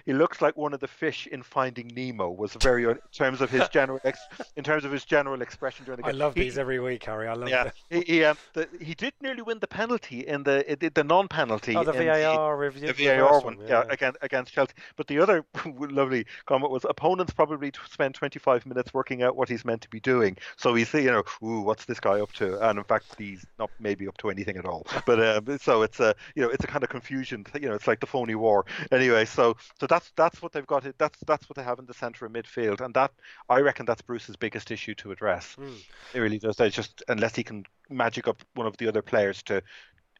he looks like one of the fish in Finding Nemo. Was very in terms of his general ex, in terms of his general expression during the game. I love he, these every week, Harry. I love yeah, them. He he, um, the, he did nearly win the penalty in the the, the non-penalty. Oh, the V A R review. The, the V A R one, one yeah, yeah, against against Chelsea. But the other lovely comment was opponents probably spend twenty-five minutes working out what he's meant to be doing. So he's you know, ooh, what's this guy up to? And in fact, he's not maybe up to anything at all. But um, so it's a you know, it's a kind of confusion. You know, it's like the phony war. Anyway, so so that's that's what they've got. That's that's what they have in the centre of midfield, and that I reckon that's Bruce's biggest issue to address. Mm. It really does. They just unless he can magic up one of the other players to,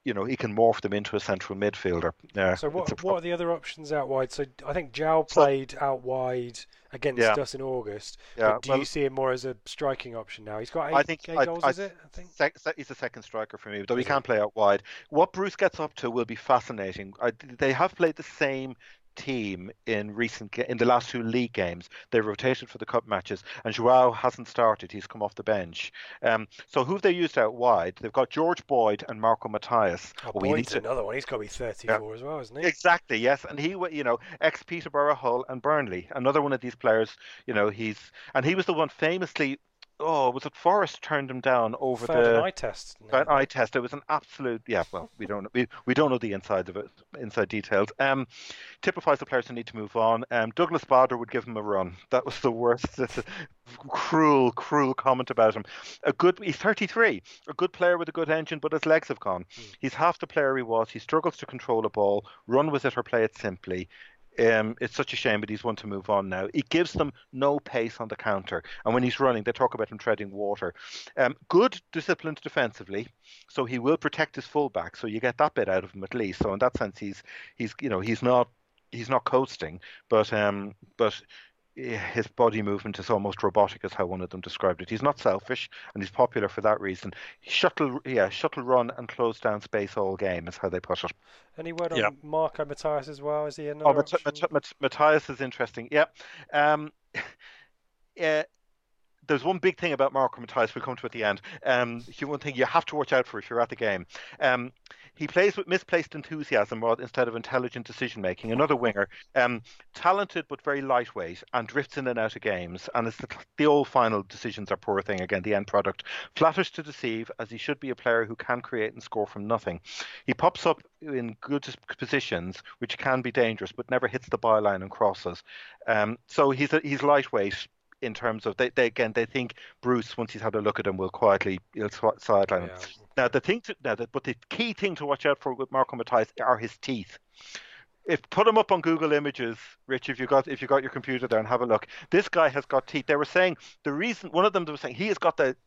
you know, he can morph them into a central midfielder. Yeah. So what what are the other options out wide? So I think João played so, out wide against yeah. us in August. Yeah. But do well, you see him more as a striking option now? He's got eight, I think, eight I, goals, I, is it? I think sec, he's the second striker for me, though he can play out wide. What Bruce gets up to will be fascinating. I, they have played the same team in recent in the last two league games. They rotated for the cup matches, and João hasn't started. He's come off the bench. Um, so who have they used out wide? They've got George Boyd and Marco Matias. Oh, oh, Boyd's to... another one. He's got to be thirty-four yeah. as well, isn't he? Exactly. Yes, and he, you know, ex Peterborough, Hull, and Burnley. Another one of these players. You know, he's and he was the one famously. Oh, was it Forrest turned him down over Third the an eye test? No. An eye test. It was an absolute. Yeah, well, we don't we, we don't know the insides of it, inside details. Um, typifies the players who need to move on. Um, Douglas Bader would give him a run. That was the worst. That's a cruel, cruel comment about him. A good. He's thirty-three. A good player with a good engine, but his legs have gone. Mm. He's half the player he was. He struggles to control a ball, run with it, or play it simply. Um, it's such a shame, but he's one to move on now. It gives them no pace on the counter. And when he's running, they talk about him treading water. Um, good, disciplined defensively. So he will protect his fullback. So you get that bit out of him at least. So in that sense, he's, he's you know, he's not he's not coasting. But, um, but his body movement is almost robotic, is how one of them described it. He's not selfish, and he's popular for that reason. Shuttle, yeah, shuttle run and close down space all game is how they put it. Any word yeah. on Marco Matias as well? Is he another? Oh, Mat- Mat- Mat- Matias is interesting. Yeah, um, yeah. There's one big thing about Marco Matias we'll come to at the end. Um, one thing you have to watch out for if you're at the game. Um, he plays with misplaced enthusiasm instead of intelligent decision-making. Another winger, um, talented but very lightweight, and drifts in and out of games. And it's the, the old final decisions are poor thing, again, the end product. Flatters to deceive, as he should be a player who can create and score from nothing. He pops up in good positions, which can be dangerous, but never hits the byline and crosses. Um, so he's a, he's lightweight. In terms of they, they again, they think Bruce, once he's had a look at him, will quietly he'll sideline him. Yeah. Now the thing, to, now the, but the key thing to watch out for with Marco Matias are his teeth. If put him up on Google Images, Rich, if you got if you got your computer there and have a look, this guy has got teeth. They were saying the reason one of them was saying he has got the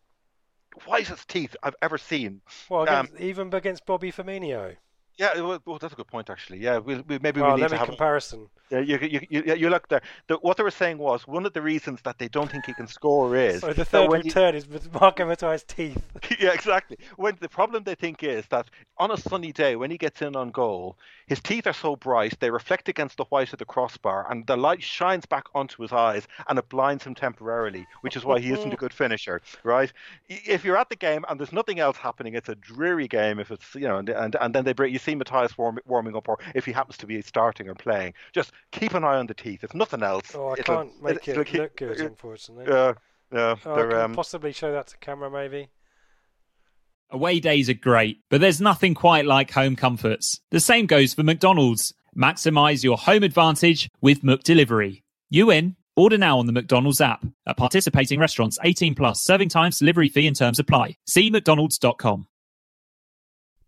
whitest teeth I've ever seen. Well, against, um, even against Bobby Firmino. Yeah, well, that's a good point, actually. Yeah, we'll, we, maybe well, we need to have a comparison. Yeah, you, you, you, you look there. The, what they were saying was one of the reasons that they don't think he can score is... so the third return he, is with Marco Matias' teeth. Yeah, exactly. When the problem they think is that on a sunny day, when he gets in on goal, his teeth are so bright, they reflect against the white of the crossbar, and the light shines back onto his eyes, and it blinds him temporarily, which is why he isn't a good finisher, right? If you're at the game and there's nothing else happening, it's a dreary game if it's, you know, and, and, and then they break... You see Matias warm, warming up, or if he happens to be starting or playing, just keep an eye on the teeth. If nothing else, oh, I it'll, can't make it'll, it it'll look keep, good, unfortunately. Uh, yeah, oh, I can um... possibly show that to camera, maybe. Away days are great, but there's nothing quite like home comforts. The same goes for McDonald's. Maximise your home advantage with McDelivery. You in? Order now on the McDonald's app. At participating restaurants, eighteen plus, serving times, delivery fee and terms apply. See mcdonalds dot com.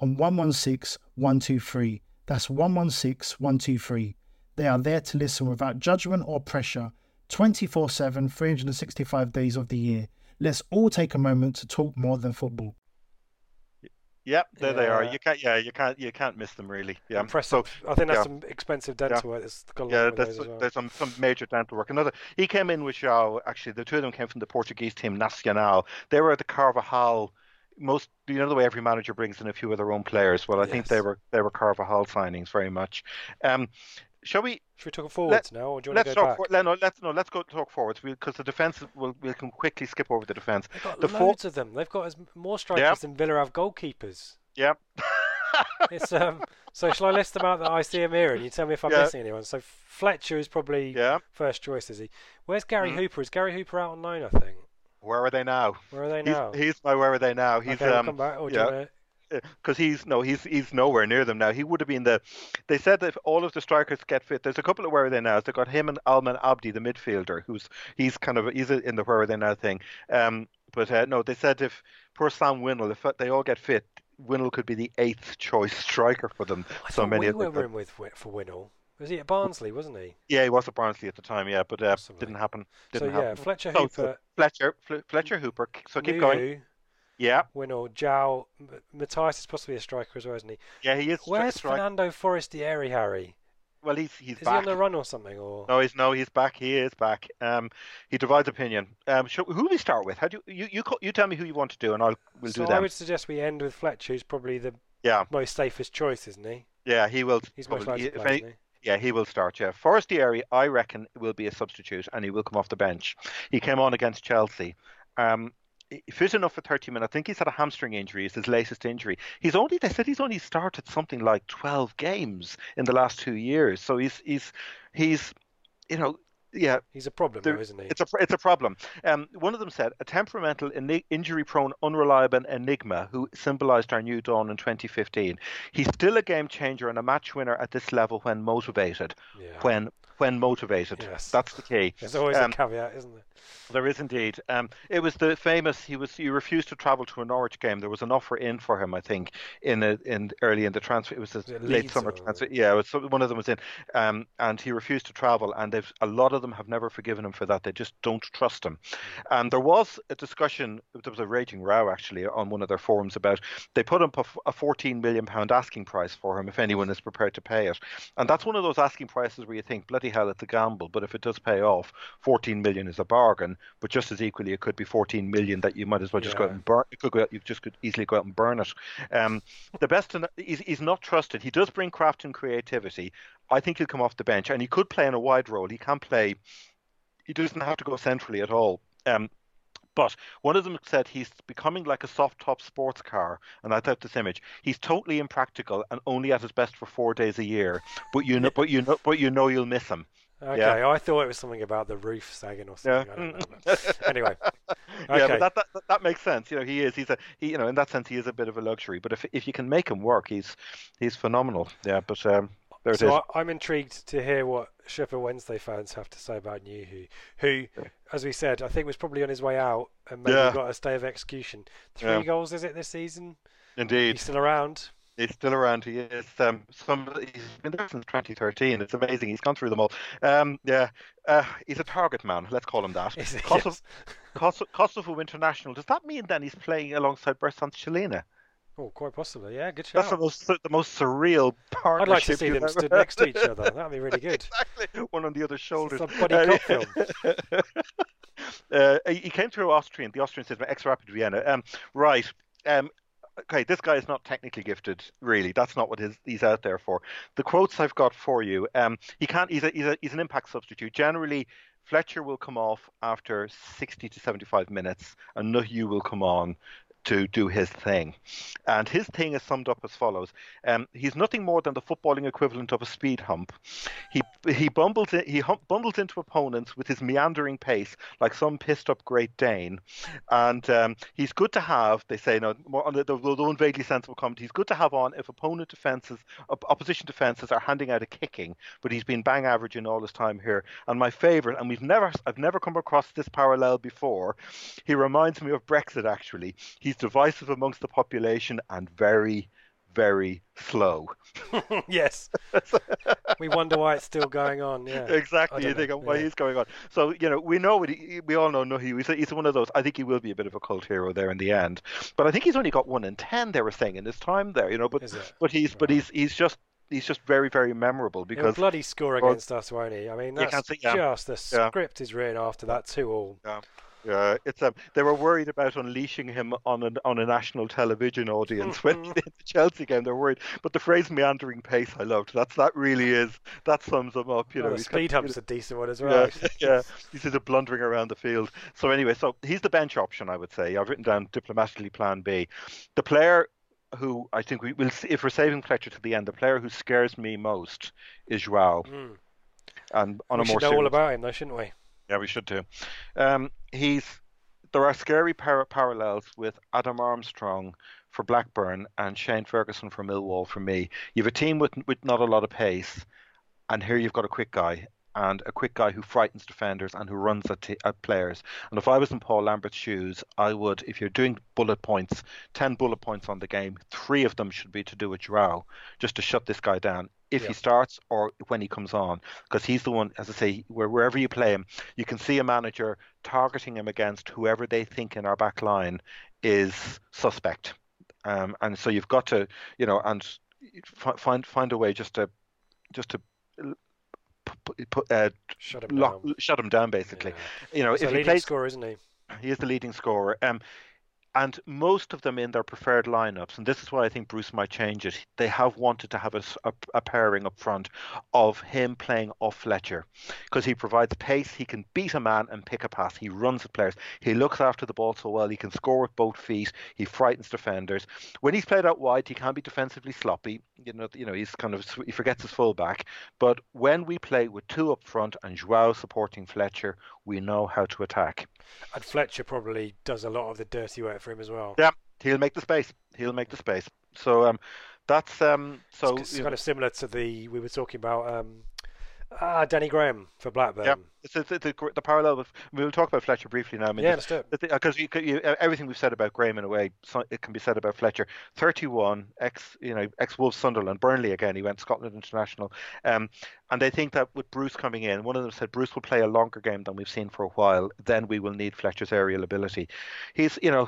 on one one six, one two three. That's one one six, one two three. They are there to listen without judgment or pressure, twenty-four seven, three hundred sixty-five days of the year. Let's all take a moment to talk more than football. Yep, there yeah. they are. You can't, yeah, you can't, you can't miss them really. Yeah, impressive. So, I think that's yeah. some expensive dental yeah. work. That's got a yeah, lot that's, well. there's some some major dental work. Another, he came in with João. Actually, the two of them came from the Portuguese team Nacional. They were at the Carvajal. Most, you know, the way every manager brings in a few of their own players. Well, I yes. think they were they were Carvajal signings very much. Um, Shall we? Should we talk forwards let, now, or do you want let's to go talk back? For, no, let's no, let's go talk forwards because the defence will we can quickly skip over the defence. They've got the loads for... of them. They've got as more strikers yep. than Villa have goalkeepers. Yep. It's um. So shall I list them out that I see them here, and you tell me if I'm yeah. missing anyone? So Fletcher is probably yeah. first choice, is he? Where's Gary mm. Hooper? Is Gary Hooper out on loan? I think. Where are they now? Where are they now? He's, he's my. Where are they now? He's okay, um. We'll come back. Or do yeah. you wanna... Because he's no, he's he's nowhere near them now. He would have been the. They said that if all of the strikers get fit, there's a couple of where are they now. They've got him and Alman Abdi, the midfielder, who's he's kind of he's in the where are they now thing. Um, but uh, no, they said if poor Sam Winnall, if they all get fit, Winnall could be the eighth choice striker for them. I so many we of them. Were in with for Winnall. Was he at Barnsley, wasn't he? Yeah, he was at Barnsley at the time. Yeah, but uh, didn't happen. Didn't so yeah, happen. Fletcher Hooper, so, so Fletcher Fl Fletcher Hooper. So keep Nuhiu. Going. Yeah. Winnall, João, Matias is possibly a striker as well, isn't he? Yeah, he is. Where's Fernando Forestieri, Harry? Well, he's he's is back. Is he on the run or something? Or no, he's no, he's back. He is back. Um, he divides opinion. Um, shall, who do we start with? How do you, you you you tell me who you want to do, and I'll we'll so do that. I would suggest we end with Fletcher, who's probably the yeah. most safest choice, isn't he? Yeah, he will. He's probably, most likely to play, isn't he? Yeah, he will start, yeah. Forestieri, I reckon, will be a substitute, and he will come off the bench. He came on against Chelsea. Um, Fit enough for thirty minutes. I think he's had a hamstring injury. It's his latest injury. He's only they said he's only started something like twelve games in the last two years. So he's he's he's you know yeah he's a problem, though, isn't he? It's a it's a problem. Um, one of them said a temperamental, injury-prone, unreliable enigma who symbolised our new dawn in twenty fifteen. He's still a game changer and a match winner at this level when motivated. Yeah. When. When motivated, yes. That's the key. There's always um, a caveat, isn't there? There is indeed. Um, it was the famous. He was. He refused to travel to a Norwich game. There was an offer in for him, I think, in a, in early in the transfer. It was a was it late summer or... transfer. Yeah, it was, one of them was in, um, and he refused to travel. And they've a lot of them have never forgiven him for that. They just don't trust him. And there was a discussion. There was a raging row actually on one of their forums about they put up a fourteen million pound asking price for him if anyone is prepared to pay it. And that's one of those asking prices where you think bloody hell, it's a gamble, but if it does pay off, fourteen million is a bargain, but just as equally it could be fourteen million that you might as well just yeah. go out and burn. It could go out, you just could easily go out and burn it. Um, the best in, he's, he's not trusted. He does bring craft and creativity. I think he'll come off the bench, and he could play in a wide role. He can play, he doesn't have to go centrally at all. Um, But one of them said he's becoming like a soft-top sports car, and I thought this image. He's totally impractical and only at his best for four days a year. But you know, but you know, but you know, you'll miss him. Okay, yeah. I thought it was something about the roof sagging or something. Yeah. I don't know. But anyway, okay. Yeah, but that, that that makes sense. You know, he is. He's a. He, you know, in that sense, he is a bit of a luxury. But if if you can make him work, he's he's phenomenal. Yeah, but. Um, There so I, I'm intrigued to hear what Sheffield Wednesday fans have to say about Nuhiu, who, yeah. as we said, I think was probably on his way out and maybe yeah. got a stay of execution. Three yeah. goals, is it, this season? Indeed. He's still around. He's still around. He is. Um, some, he's been there since twenty thirteen. It's amazing. He's gone through them all. Um, yeah. Uh, he's a target man. Let's call him that. Is it? Kosovo, yes. Kosovo international. Does that mean then he's playing alongside Bersan Chelina? Oh, quite possibly, yeah. Good shout. That's the most the most surreal partnership. I'd like to see them ever. stood next to each other. That'd be really good. Exactly, one on the other's shoulders. It's a buddy cop film. uh, he came through Austrian. The Austrian system, ex-Rapid Vienna. Um, right. Um, okay, this guy is not technically gifted, really. That's not what his, he's out there for. The quotes I've got for you. Um, he can't. He's a, he's a, he's an impact substitute. Generally, Fletcher will come off after sixty to seventy-five minutes, and Nuhiu will come on to do his thing. And his thing is summed up as follows. Um, he's nothing more than the footballing equivalent of a speed hump. He he bumbles in, he hump, bundles into opponents with his meandering pace like some pissed up Great Dane. And um, he's good to have, they say, no, more on the, the, the one vaguely sensible comment, he's good to have on if opponent defences, op opposition defences are handing out a kicking, but he's been bang average in all his time here. And my favourite, and we've never, I've never come across this parallel before, he reminds me of Brexit actually. He's divisive amongst the population and very, very slow. Yes. We wonder why it's still going on. Yeah, exactly. You think know. Why yeah. it's going on. So, you know, we know, we all know Nuhiu. He's, he's one of those. I think he will be a bit of a cult hero there in the end. But I think he's only got one in ten, they were saying, in his time there, you know. But but he's right. but he's he's just he's just very, very memorable. Because he'll bloody score well, against us, won't he? I mean, that's see, yeah. just the yeah. script is written after that two all. Yeah. Yeah, it's um, they were worried about unleashing him on an, on a national television audience when the Chelsea game. They're worried, but the phrase "meandering pace" I loved. That's that really is that sums him up. You well, know, the speed got, hub's you know, a decent one as well. Yeah, yeah, he's just blundering around the field. So anyway, so he's the bench option, I would say. I've written down diplomatically Plan B. The player who I think we will, if we're saving Fletcher to the end, the player who scares me most is João. Mm. And on we a more should know all about him, though, shouldn't we? Yeah, we should too. Um, he's there are scary par parallels with Adam Armstrong for Blackburn and Shane Ferguson for Millwall. For me, you've a team with with not a lot of pace, and here you've got a quick guy and a quick guy who frightens defenders and who runs at, t at players. And if I was in Paul Lambert's shoes, I would, if you're doing bullet points, ten bullet points on the game, three of them should be to do with João, just to shut this guy down. If yeah. he starts or when he comes on, because he's the one, as I say, where wherever you play him, you can see a manager targeting him against whoever they think in our back line is suspect. Um, and so you've got to, you know, and find find a way just to just to put uh, shut him lock, down. Shut him down basically. Yeah. You know, he's if the he leading plays, scorer, isn't he? He is the leading scorer. Um, And most of them in their preferred lineups, and this is why I think Bruce might change it, they have wanted to have a, a, a pairing up front of him playing off Fletcher, because he provides pace, he can beat a man and pick a pass, he runs at players, he looks after the ball so well, he can score with both feet, he frightens defenders. When he's played out wide, he can be defensively sloppy, you know, you know, he's kind of, he forgets his fullback. But when we play with two up front and João supporting Fletcher, we know how to attack. And Fletcher probably does a lot of the dirty work for him as well. Yeah, he'll make the space. He'll make the space. So um, that's um, so it's, it's kind know. of similar to the we were talking about um, ah, Danny Graham for Blackburn. Yeah, it's, it's, it's, the parallel. With, we'll talk about Fletcher briefly now. I mean, yeah, let's do it. Because you, you, everything we've said about Graham in a way, so it can be said about Fletcher. Thirty-one, ex, you know, ex Wolves, Sunderland, Burnley again. He went Scotland international, um, and they think that with Bruce coming in, one of them said Bruce will play a longer game than we've seen for a while. Then we will need Fletcher's aerial ability. He's, you know,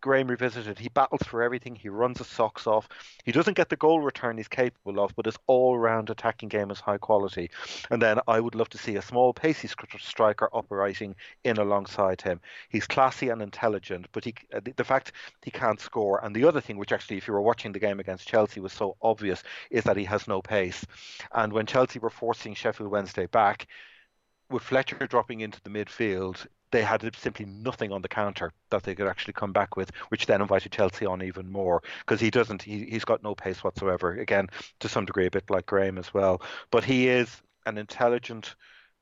Graham revisited. He battles for everything. He runs his socks off. He doesn't get the goal return he's capable of, but his all-round attacking game is high quality. And then I would love to see a small, pacey striker operating in alongside him. He's classy and intelligent, but he, the fact he can't score, and the other thing, which actually, if you were watching the game against Chelsea, was so obvious, is that he has no pace. And when Chelsea were forcing Sheffield Wednesday back, with Fletcher dropping into the midfield, they had simply nothing on the counter that they could actually come back with, which then invited Chelsea on even more, because he doesn't, he, he's got no pace whatsoever. Again, to some degree, a bit like Graham as well. But he is an intelligent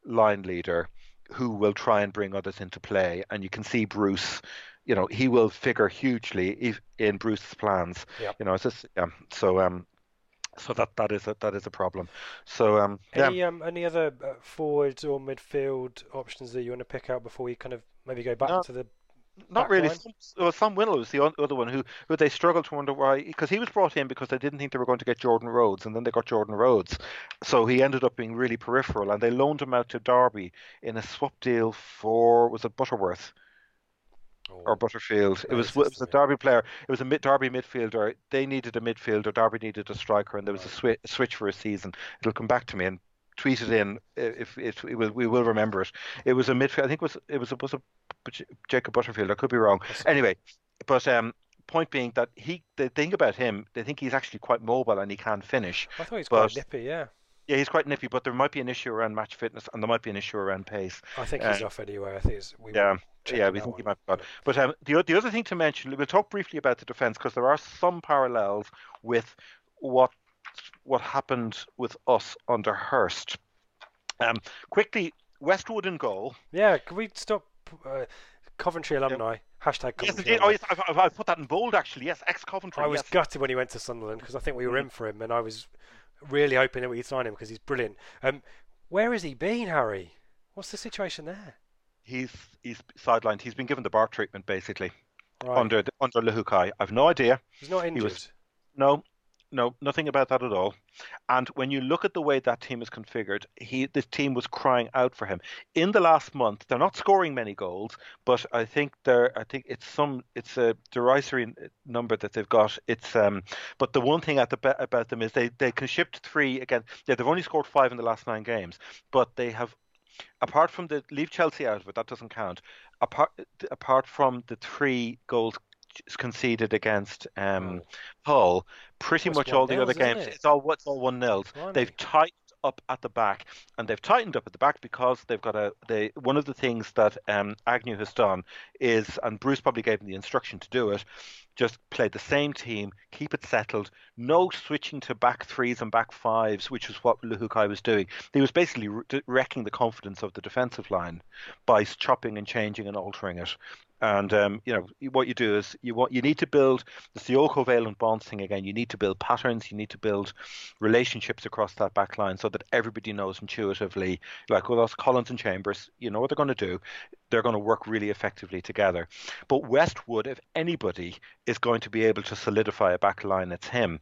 line leader who will try and bring others into play. And you can see Bruce, you know, he will figure hugely if, in Bruce's plans. Yep. You know, it's just, yeah. So, um, So that that is a, that is a problem. So um, any yeah. um, any other uh, forwards or midfield options that you want to pick out before we kind of maybe go back no, to the not really. Line? Some, well, Sam Winnall was the other one who who they struggled to wonder why, because he was brought in because they didn't think they were going to get Jordan Rhodes, and then they got Jordan Rhodes, so he ended up being really peripheral, and they loaned him out to Derby in a swap deal for was it Butterworth. Oh, or Butterfield. It was, it was a Derby player. It was a mid Derby midfielder. They needed a midfielder. Derby needed a striker, and there was a swi switch for a season. It'll come back to me and tweet it in if it, it will. We will remember it. It was a midfield. I think it was it was a, was a Jacob Butterfield. I could be wrong. Anyway, but um, point being that he the thing about him, they think he's actually quite mobile and he can finish. I thought he's but, quite nippy. Yeah. Yeah, he's quite nippy, but there might be an issue around match fitness, and there might be an issue around pace. I think he's uh, off anyway. I think it's, we yeah, yeah, we think he might be gone. But um, the the other thing to mention, we'll talk briefly about the defence, because there are some parallels with what what happened with us under Hurst. Um, quickly, Westwood in goal. Yeah, can we stop uh, Coventry alumni? Yeah. Hashtag Coventry. Yes, oh, yes, I've, I've put that in bold actually. Yes, ex-Coventry. I was yes. gutted when he went to Sunderland, because I think we were mm-hmm. in for him, and I was really hoping that we could sign him because he's brilliant. Um, where has he been, Harry? What's the situation there? He's he's sidelined. He's been given the bar treatment basically right. under the, under Luhukai. I've no idea. He's not injured. He was, no, no, nothing about that at all. And when you look at the way that team is configured, he, the team was crying out for him. In the last month, they're not scoring many goals, but I think they're, I think it's some, it's a derisory number that they've got. It's, um, but the one thing at the, about them is they, they can shift three again. Yeah, they've only scored five in the last nine games, but they have, apart from the, leave Chelsea out of it, that doesn't count. Apart, apart from the three goals conceded against um, Hull, pretty much all the other games, it? it's all what's all one nils. They've tightened up at the back, and they've tightened up at the back because they've got a. They one of the things that um, Agnew has done is, and Bruce probably gave him the instruction to do it, just play the same team, keep it settled, no switching to back threes and back fives, which is what Luhukai was doing. He was basically wrecking the confidence of the defensive line by chopping and changing and altering it. And um, you know what you do is you want you need to build it's the all covalent bonds thing again. You need to build patterns. You need to build relationships across that back line so that everybody knows intuitively, like well, that's Collins and Chambers. You know what they're going to do. They're going to work really effectively together. But Westwood, if anybody is going to be able to solidify a back line, it's him.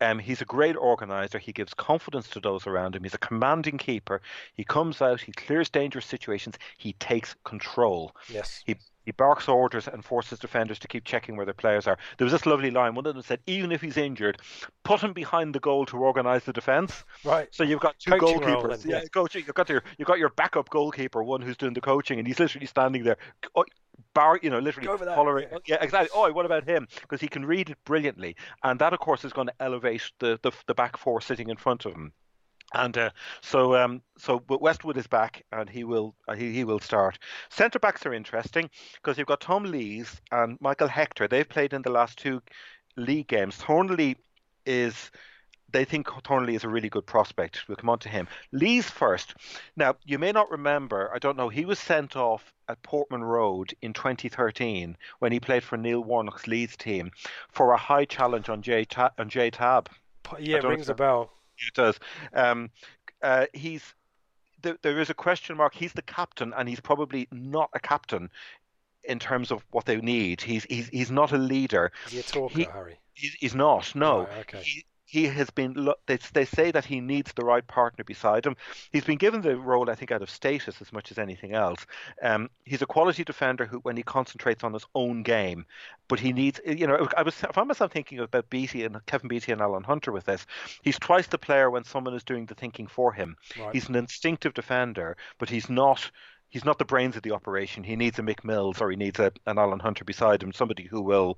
Um, he's a great organizer. He gives confidence to those around him. He's a commanding keeper. He comes out. He clears dangerous situations. He takes control. Yes. He He barks orders and forces defenders to keep checking where their players are. There was this lovely line. One of them said, even if he's injured, put him behind the goal to organise the defence. Right. So you've got two coaching goalkeepers. Yeah, yeah. Coaching, you've, got your, you've got your backup goalkeeper, one who's doing the coaching, and he's literally standing there, bar, you know, literally hollering. Yeah. yeah, exactly. Oh, what about him? Because he can read it brilliantly. And that, of course, is going to elevate the, the, the back four sitting in front of him. And uh, so, um, so but Westwood is back, and he will uh, he he will start. Centre backs are interesting because you've got Tom Lees and Michael Hector. They've played in the last two league games. Thornley is they think Thornley is a really good prospect. We'll come on to him. Lees first. Now you may not remember. I don't know. He was sent off at Portman Road in twenty thirteen when he played for Neil Warnock's Leeds team for a high challenge on J Ta- on J Tab. Yeah, it rings a bell. It does. Um, uh, he's there, there is a question mark. He's the captain, and he's probably not a captain in terms of what they need. He's he's he's not a leader. Is he a talker, he, Harry? He's, he's not. No. Right, okay. He, he has been. They, they say that he needs the right partner beside him. He's been given the role, I think, out of status as much as anything else. Um, he's a quality defender who, when he concentrates on his own game, but he needs. You know, I was I found myself thinking about Beattie and Kevin Beattie and Alan Hunter with this. He's twice the player when someone is doing the thinking for him. Right. He's an instinctive defender, but he's not. He's not the brains of the operation. He needs a Mick Mills or he needs a, an Alan Hunter beside him, somebody who will,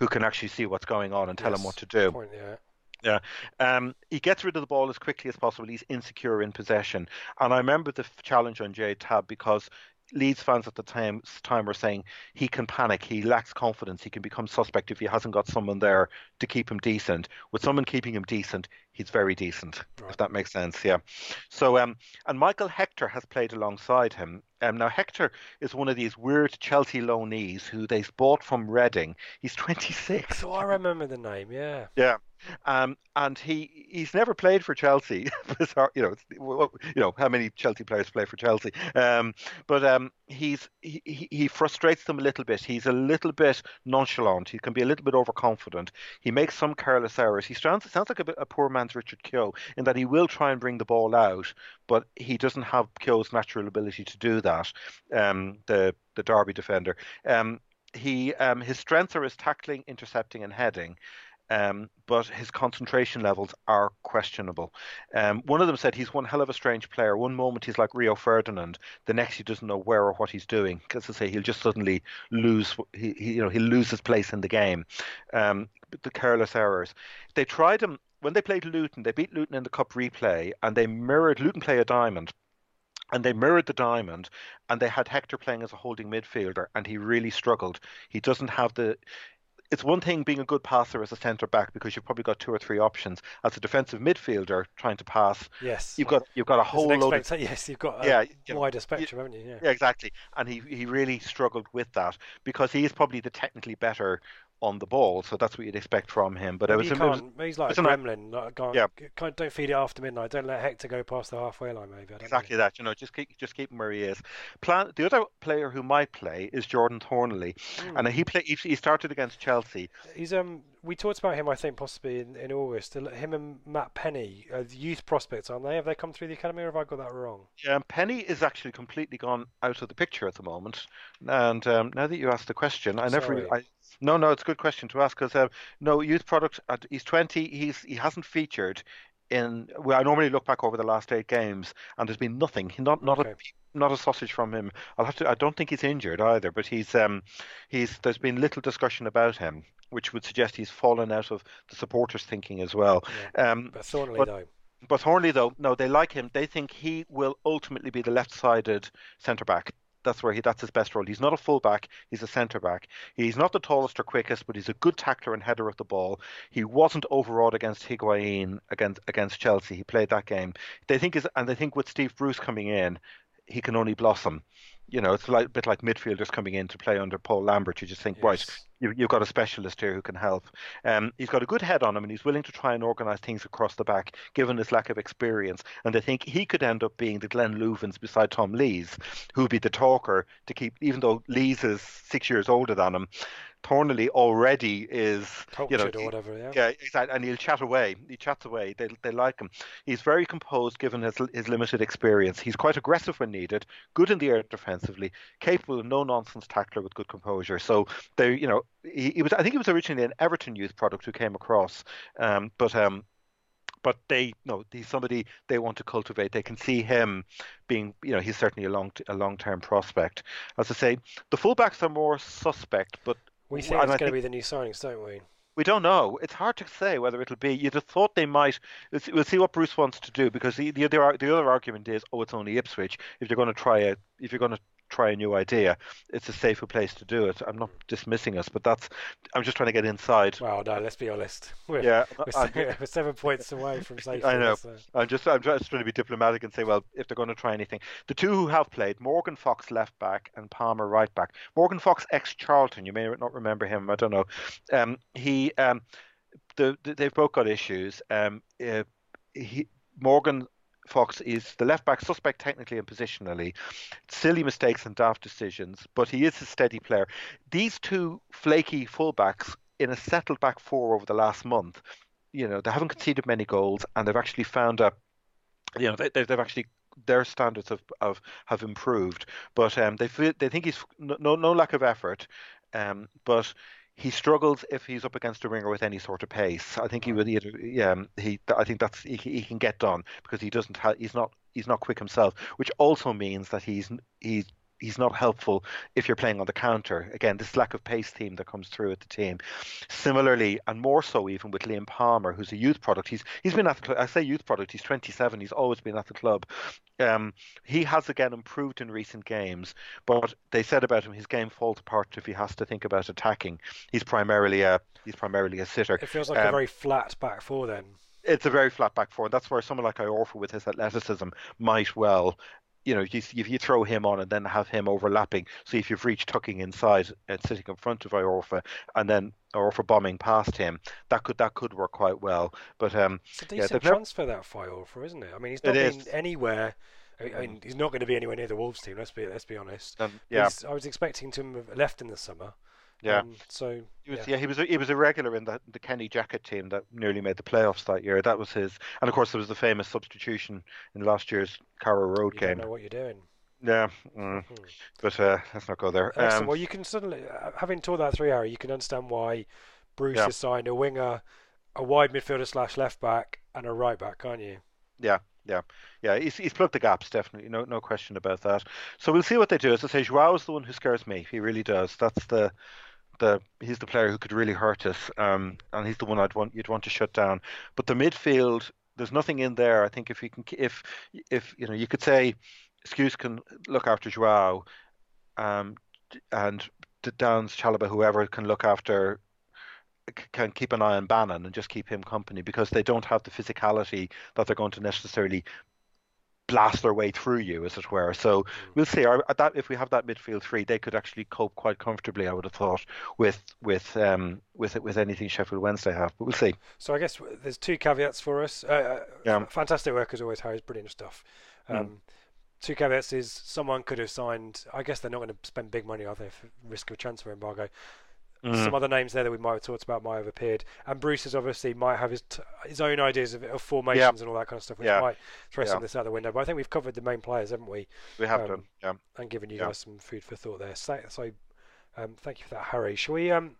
who can actually see what's going on and tell yes, him what to do. Point, yeah. Yeah, um, he gets rid of the ball as quickly as possible. He's insecure in possession. And I remember the challenge on J Tab because Leeds fans at the time, time were saying he can panic, he lacks confidence, he can become suspect if he hasn't got someone there to keep him decent. With someone keeping him decent, he's very decent, right. If that makes sense, yeah. So, um, and Michael Hector has played alongside him. Um, now, Hector is one of these weird Chelsea loanees who they bought from Reading. He's twenty-six. Oh, I remember the name, yeah. Yeah. Um, and he, he's never played for Chelsea. you know, you know how many Chelsea players play for Chelsea. Um, but um, he's he, he frustrates them a little bit. He's a little bit nonchalant. He can be a little bit overconfident. He makes some careless errors. He sounds sounds like a, bit, a poor man's Richard Keogh in that he will try and bring the ball out, but he doesn't have Keogh's natural ability to do that. Um, the the Derby defender. Um, he um, his strengths are his tackling, intercepting, and heading. Um, but his concentration levels are questionable. Um, one of them said he's one hell of a strange player. One moment he's like Rio Ferdinand, the next he doesn't know where or what he's doing. Because I say he'll just suddenly lose, he, he, you know, he'll lose his place in the game. Um, the careless errors. They tried him when they played Luton. They beat Luton in the cup replay, and they mirrored Luton play a diamond. And they mirrored the diamond, and they had Hector playing as a holding midfielder, and he really struggled. He doesn't have the. It's one thing being a good passer as a centre-back because you've probably got two or three options. As a defensive midfielder trying to pass, yes, you've got you've got a whole load of... Yes, you've got a yeah, you know, wider spectrum, you, haven't you? Yeah. yeah, exactly. And he, he really struggled with that because he is probably the technically better on the ball, so that's what you'd expect from him. But well, it was, can't, it was, he's like a gremlin. Like, can't, yeah. can't, don't feed it after midnight. Don't let Hector go past the halfway line, maybe. I don't exactly know. that. You know, just keep just keep him where he is. Plan, the other player who might play is Jordan Thornley, mm. and he play, he, he started against Chelsea. He's um we talked about him, I think, possibly in, in August. Him and Matt Penny are youth prospects, aren't they? Have they come through the academy, or have I got that wrong? Yeah, Penny is actually completely gone out of the picture at the moment. And um, now that you asked the question, I'm I never... Sorry. I, no, no, it's a good question to ask, because uh, no, youth product, at, he's twenty, he's he hasn't featured in... Well, I normally look back over the last eight games, and there's been nothing, not not okay. a... Not a sausage from him. I'll have to. I don't think he's injured either, but he's um, he's. There's been little discussion about him, which would suggest he's fallen out of the supporters' thinking as well. Yeah. Um, but Thornley, but, though. But Thornley, though, no, they like him. They think he will ultimately be the left-sided centre back. That's where he. That's his best role. He's not a full back. He's a centre back. He's not the tallest or quickest, but he's a good tackler and header of the ball. He wasn't overawed against Higuain against against Chelsea. He played that game. They think is, and they think with Steve Bruce coming in, he can only blossom. You know, it's like, a bit like midfielders coming in to play under Paul Lambert. You just think, yes. right, you, you've got a specialist here who can help. Um, he's got a good head on him, and he's willing to try and organise things across the back, given his lack of experience. And they think he could end up being the Glenn Louvins beside Tom Lees, who would be the talker to keep, even though Lees is six years older than him. Thornley already is, Cultured you know, or whatever, yeah. yeah, exactly, and he'll chat away. He chats away. They they like him. He's very composed, given his his limited experience. He's quite aggressive when needed, good in the air defensively, capable of no nonsense tackler with good composure. So they, you know, he, he was. I think he was originally an Everton youth product who came across, um, but um, but they no, he's somebody they want to cultivate. They can see him being, you know, he's certainly a long a long term prospect. As I say, the fullbacks are more suspect, but. We think well, it's going think, to be the new signings, don't we? We don't know. It's hard to say whether it'll be. You'd have thought they might. We'll see what Bruce wants to do, because the the, the other argument is, oh, it's only Ipswich. If you're going to try a, if you're going to try a new idea, it's a safer place to do it. I'm not dismissing us, but that's. I'm just trying to get inside. Well, no, let's be honest. We're, yeah, we're, I, I, we're seven points away from safety. I know. So. I'm just. I'm just trying to be diplomatic and say, well, if they're going to try anything, the two who have played, Morgan Fox left back and Palmer right back. Morgan Fox, ex-Charlton. You may not remember him. I don't know. Um, he. Um, the, the, they've both got issues. Um, uh, he, Morgan. Fox is the left back suspect technically and positionally, silly mistakes and daft decisions, but he is a steady player. These two flaky fullbacks in a settled back four over the last month, you know, they haven't conceded many goals, and they've actually found a, you know, they, they've actually their standards have have, have improved. But um, they feel, they think he's no no lack of effort, um, but. He struggles if he's up against a winger with any sort of pace. I think he would either, yeah, he. I think that's he, he can get done because he doesn't have. He's not. He's not quick himself, which also means that he's he's he's not helpful if you're playing on the counter. Again, this lack of pace theme that comes through at the team. Similarly, and more so even with Liam Palmer, who's a youth product. He's he's been at the club. I say youth product. He's twenty-seven. He's always been at the club. Um, he has again improved in recent games, but they said about him his game falls apart if he has to think about attacking. He's primarily a he's primarily a sitter. It feels like um, a very flat back four. Then it's a very flat back four. And that's where someone like Iorfa with his athleticism might well, you know, if you, you throw him on and then have him overlapping. So if you've reached tucking inside and sitting in front of Iorfa and then Iorfa bombing past him, that could that could work quite well. But um, it's a decent yeah, transfer that for Iorfa, isn't it? I mean, he's not been anywhere. I mean, he's not going to be anywhere near the Wolves team. Let's be let's be honest. Um, yeah, he's, I was expecting to have left in the summer. Yeah, um, so he was, yeah. yeah, he was he was a regular in the the Kenny Jackett team that nearly made the playoffs that year. That was his, and of course there was the famous substitution in last year's Carrow Road you game. Don't know what you're doing. Yeah, mm. hmm. but uh, let's not go there. Um, well, you can suddenly, having taught that through, Harry, you can understand why Bruce yeah. has signed a winger, a wide midfielder slash left back, and a right back, can't you? Yeah. Yeah, yeah, he's he's plugged the gaps, definitely, no no question about that. So we'll see what they do. As I say, João is the one who scares me. He really does. That's the the he's the player who could really hurt us, um, and he's the one I'd want you'd want to shut down. But the midfield, there's nothing in there. I think if you can, if if you know, you could say, Skewes can look after João, um, and Downs, Chalobah, whoever can look after. Can keep an eye on Bannan and just keep him company, because they don't have the physicality that they're going to necessarily blast their way through you, as it were. So we'll see. Our, that if we have that midfield three, they could actually cope quite comfortably, I would have thought, with with um with with anything Sheffield Wednesday have. But we'll see. So I guess there's two caveats for us. Uh, yeah. Fantastic work as always, Harry's brilliant stuff. Um, mm. Two caveats is someone could have signed. I guess they're not going to spend big money, are they? For risk of transfer embargo. Mm. Some other names there that we might have talked about might have appeared. And Bruce is obviously might have his t- his own ideas of, of formations yep. and all that kind of stuff, which yeah. might throw yeah. some of this out the window. But I think we've covered the main players, haven't we? We have um, done, yeah. And given you yeah. guys some food for thought there. So, so um, thank you for that, Harry. Shall we? Um,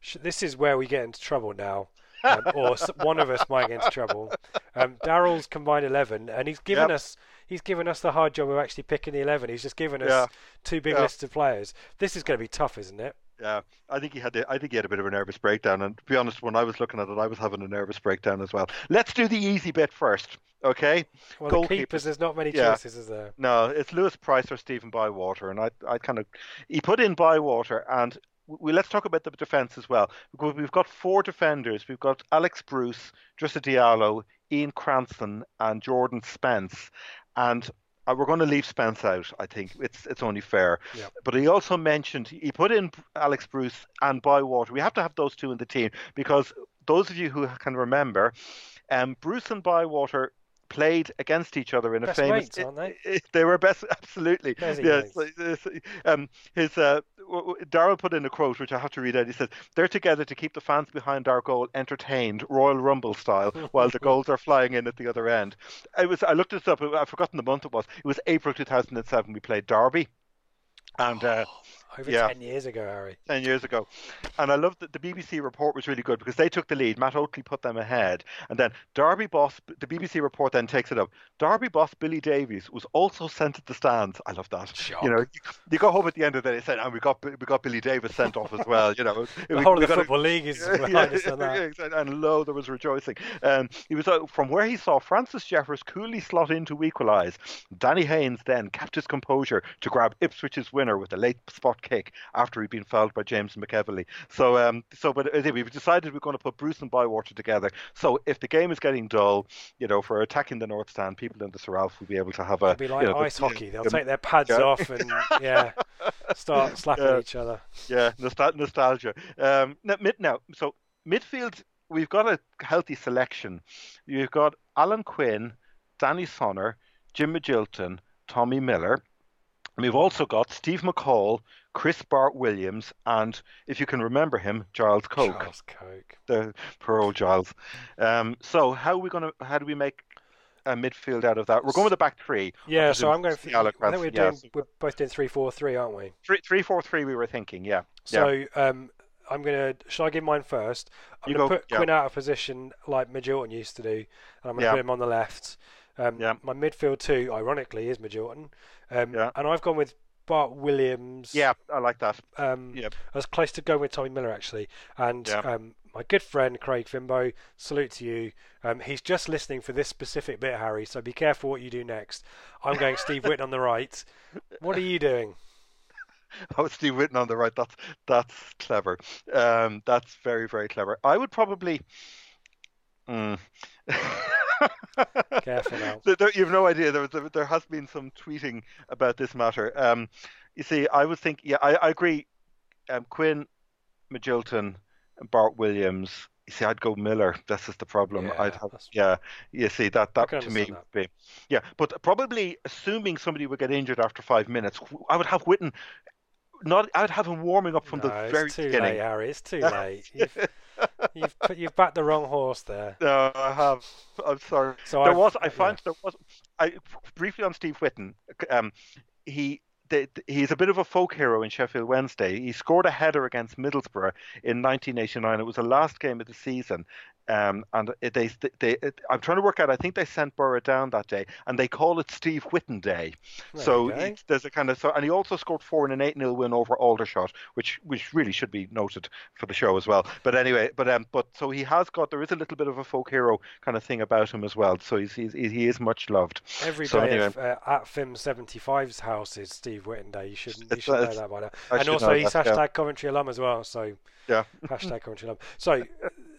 sh- this is where we get into trouble now. Um, or one of us might get into trouble. Um, Daryl's combined eleven, and he's given yep. us he's given us the hard job of actually picking the eleven. He's just given us yeah. two big yeah. lists of players. This is going to be tough, isn't it? Yeah, I think he had the, I think he had a bit of a nervous breakdown. And to be honest, when I was looking at it, I was having a nervous breakdown as well. Let's do the easy bit first, okay? Well, goalkeepers, the keepers, there's not many choices, yeah. is there? No, it's Lewis Price or Stephen Bywater, and I, I kind of he put in Bywater and. We, let's talk about the defence as well. We've got four defenders. We've got Alex Bruce, Drissa Diallo, Ian Cranston and Jordan Spence. And we're going to leave Spence out, I think. It's it's only fair. Yep. But he also mentioned, he put in Alex Bruce and Bywater. We have to have those two in the team because those of you who can remember, um, Bruce and Bywater played against each other in best a famous. Mates, aren't they? It, it, they were best, absolutely. Yes. Um, his uh, Daryl put in a quote which I have to read out. He says, "They're together to keep the fans behind our goal entertained, Royal Rumble style, while the goals are flying in at the other end." It was. I looked this up. I've forgotten the month it was. It was April two thousand and seven. We played Derby, and. Oh. Uh, Over yeah. ten years ago, Harry. Ten years ago. And I loved that the B B C report was really good because they took the lead. Matt Oatley put them ahead. And then Derby boss, the B B C report then takes it up. Derby boss Billy Davies was also sent to the stands. I love that. Shock. You know, you, you go home at the end of the day and say, and we got, we got Billy Davies sent off as well. You know, the we, whole we of the Football a, League is behind yeah, us on that. Yeah, and lo, there was rejoicing. Um, he was uh, from where he saw Francis Jeffers coolly slot in to equalise. Danny Haynes then kept his composure to grab Ipswich's winner with a late spot kick after he'd been fouled by James McEvely. So, um, so but we've decided we're going to put Bruce and Bywater together. So, if the game is getting dull, you know, for attacking the North Stand, people in the Seralf will be able to have a. It'll be like you know, ice the, hockey. They'll um, take their pads yeah. off and yeah, start slapping yeah. each other. Yeah, nostalgia. Um, now, mid now, so midfield, we've got a healthy selection. You've got Alan Quinn, Danny Sonner, Jim McGilton, Tommy Miller. And we've also got Steve McCall, Chris Bart-Williams, and, if you can remember him, Giles Coke. Giles Coke. The poor old Giles. Um, so how are we going to? How do we make a midfield out of that? We're going with the back three. Yeah, so I'm going for... I think we're, doing, yeah. we're both doing three four three, aren't we? three four three we were thinking, yeah. So yeah. Um, I'm going to... Shall I give mine first? I'm going to put yeah. Quinn out of position like McGilton used to do, and I'm going to yeah. put him on the left. Um, yeah. My midfield two, ironically, is McGilton. Um, yeah. And I've gone with Bart Williams. Yeah, I like that. Um, yep. I was close to going with Tommy Miller, actually. And yeah. um, my good friend, Craig Fimbo, salute to you. Um, he's just listening for this specific bit, Harry, so be careful what you do next. I'm going Steve Whitten on the right. What are you doing? Oh, Steve Whitten on the right. That's, that's clever. Um, that's very, very clever. I would probably... Mm. Careful now. There, you've no idea. There, there, there has been some tweeting about this matter. Um, you see, I would think, yeah, I, I agree. Um, Quinn, McGilton, Bart Williams. You see, I'd go Miller. That's just the problem. Yeah, I'd have, yeah. You see, that that to me that. would be, yeah. But probably assuming somebody would get injured after five minutes, I would have Whitten. Not, I'd have him warming up from no, the very it's too beginning. Late, Harry. It's too late. You've, you've, put, you've backed the wrong horse there. No, I have. I'm sorry. So there I've, was. I found yeah. there was. I briefly on Steve Whitten. Um, he. He's a bit of a folk hero in Sheffield Wednesday. He scored a header against Middlesbrough in nineteen eighty-nine. It was the last game of the season, um, and they, they, I'm trying to work out. I think they sent Borough down that day, and they call it Steve Whitten Day. There so he, there's a kind of so, and he also scored four in an eight nil win over Aldershot, which which really should be noted for the show as well. But anyway, but um, but so he has got there is a little bit of a folk hero kind of thing about him as well. So he's, he's he is much loved. Every so day anyway. if, uh, at F I M seventy-five's house is Steve. Whitten Day, you should you should know that by now. I and also he's that, hashtag yeah. Coventry alum as well, so yeah, hashtag Coventry alum. So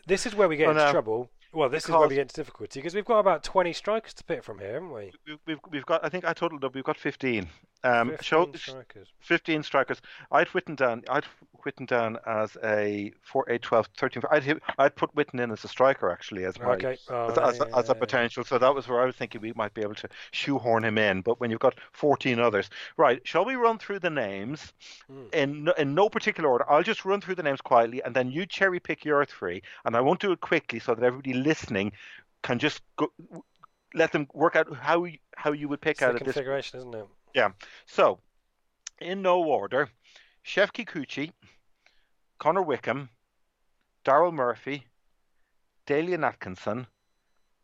this is where we get oh, into no. trouble. Well, this because is where we get into difficulty because we've got about twenty strikers to pick from here, haven't we? We've we've got I think I totaled up. We've got fifteen. Um, fifteen show, strikers. Fifteen strikers. I'd Whitten down. I'd Witten down as a four, eight, twelve, thirteen. I'd, I'd put Witten in as a striker, actually, as my, okay. oh, as, as, yeah, as a potential. So that was where I was thinking we might be able to shoehorn him in. But when you've got fourteen others. Right, shall we run through the names mm. in, in no particular order? I'll just run through the names quietly, and then you cherry pick your three. And I won't do it quickly so that everybody listening can just go, let them work out how, how you would pick it's out of this. Configuration, isn't it? Yeah. So, in no order, Chef Kikuchi, Connor Wickham, Daryl Murphy, Dalian Atkinson,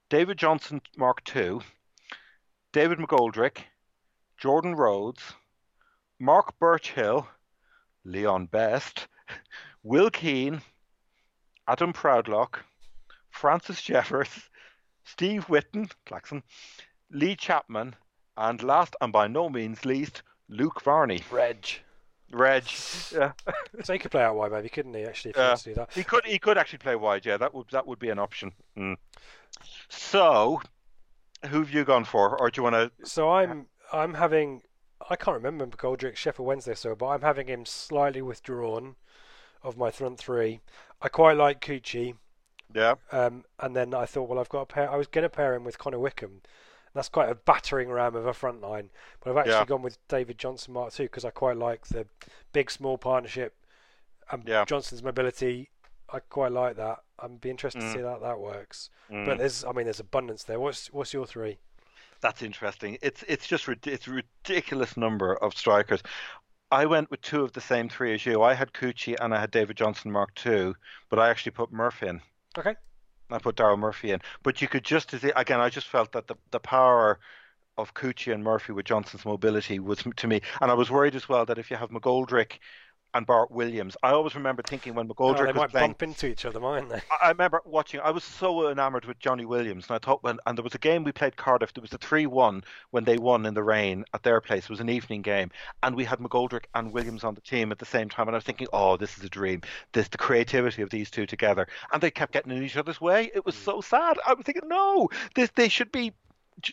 David Johnson Mark two, David McGoldrick, Jordan Rhodes, Mark Birchhill, Leon Best, Will Keane, Adam Proudlock, Francis Jeffers, Steve Whitten, Claxon, Lee Chapman, and last and by no means least, Luke Varney. Reg. Reg. Yeah. So he could play out wide, maybe, couldn't he? Actually, if uh, he wants to do that, he could. He could actually play wide. Yeah, that would that would be an option. Mm. So, who've you gone for, or do you want to? So I'm I'm having I can't remember McGoldrick Sheffield Wednesday, so but I'm having him slightly withdrawn of my front three. I quite like Kikuchi. Yeah. Um, and then I thought, well, I've got a pair. I was going to pair him with Connor Wickham. That's quite a battering ram of a front line. But I've actually yeah. gone with David Johnson Mark two because I quite like the big-small partnership and yeah. Johnson's mobility. I quite like that. I'd be interested mm. to see how that, that works. Mm. But there's, I mean, there's abundance there. What's what's your three? That's interesting. It's it's just it's a ridiculous number of strikers. I went with two of the same three as you. I had Kikuchi and I had David Johnson Mark two, but I actually put Murphy in. Okay. I put Daryl Murphy in, but you could just again. I just felt that the the power of Kikuchi and Murphy with Johnson's mobility was to me, and I was worried as well that if you have McGoldrick and Bart Williams, I always remember thinking when McGoldrick oh, they was might playing, bump into each other, mightn't they? I remember watching. I was so enamoured with Johnny Williams, and I thought when and there was a game we played Cardiff. There was a three one when they won in the rain at their place. It was an evening game, and we had McGoldrick and Williams on the team at the same time. And I was thinking, oh, this is a dream. This the creativity of these two together, and they kept getting in each other's way. It was mm. so sad. I was thinking, no, this they should be.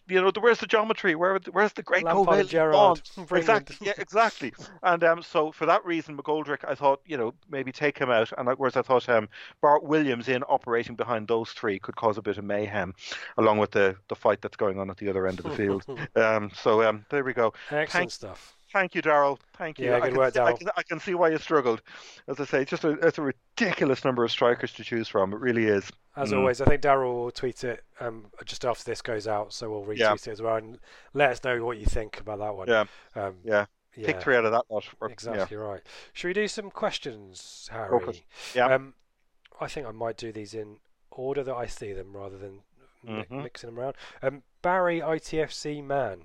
You know, where's the geometry? Where, where's the great Lampard, Gerrard? Exactly, yeah, exactly. And um, so for that reason, McGoldrick, I thought, you know, maybe take him out. And whereas I thought um, Bart Williams in operating behind those three could cause a bit of mayhem, along with the, the fight that's going on at the other end of the field. um, so um, there we go. Excellent Thank- stuff. Thank you, Daryl. Thank you. Yeah, I, good can work, see, I, can, I can see why you struggled. As I say, it's just a, it's a ridiculous number of strikers to choose from. It really is. As mm. always, I think Daryl will tweet it um, just after this goes out, so we'll retweet yeah. it as well. And let us know what you think about that one. Yeah. Um, yeah. yeah. Pick three out of that lot. Exactly yeah. right. Should we do some questions, Harry? Focus. Yeah. Um, I think I might do these in order that I see them rather than mm-hmm. mixing them around. Um, Barry, I T F C man.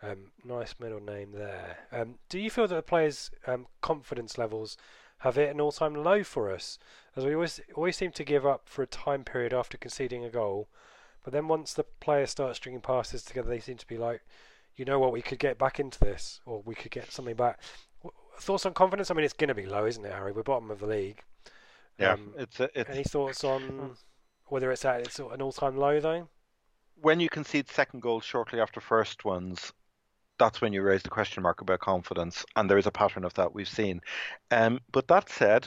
Um, nice middle name there. Um, do you feel that the players' um, confidence levels have hit an all-time low for us, as we always always seem to give up for a time period after conceding a goal, but then once the players start stringing passes together, they seem to be like, you know what, we could get back into this, or we could get something back. Thoughts on confidence? I mean, it's going to be low, isn't it, Harry? We're bottom of the league. Yeah. Um, it's, a, it's. Any thoughts on whether it's at it's an all-time low though? When you concede second goals shortly after first ones. That's when you raise the question mark about confidence, and there is a pattern of that we've seen. Um, but that said,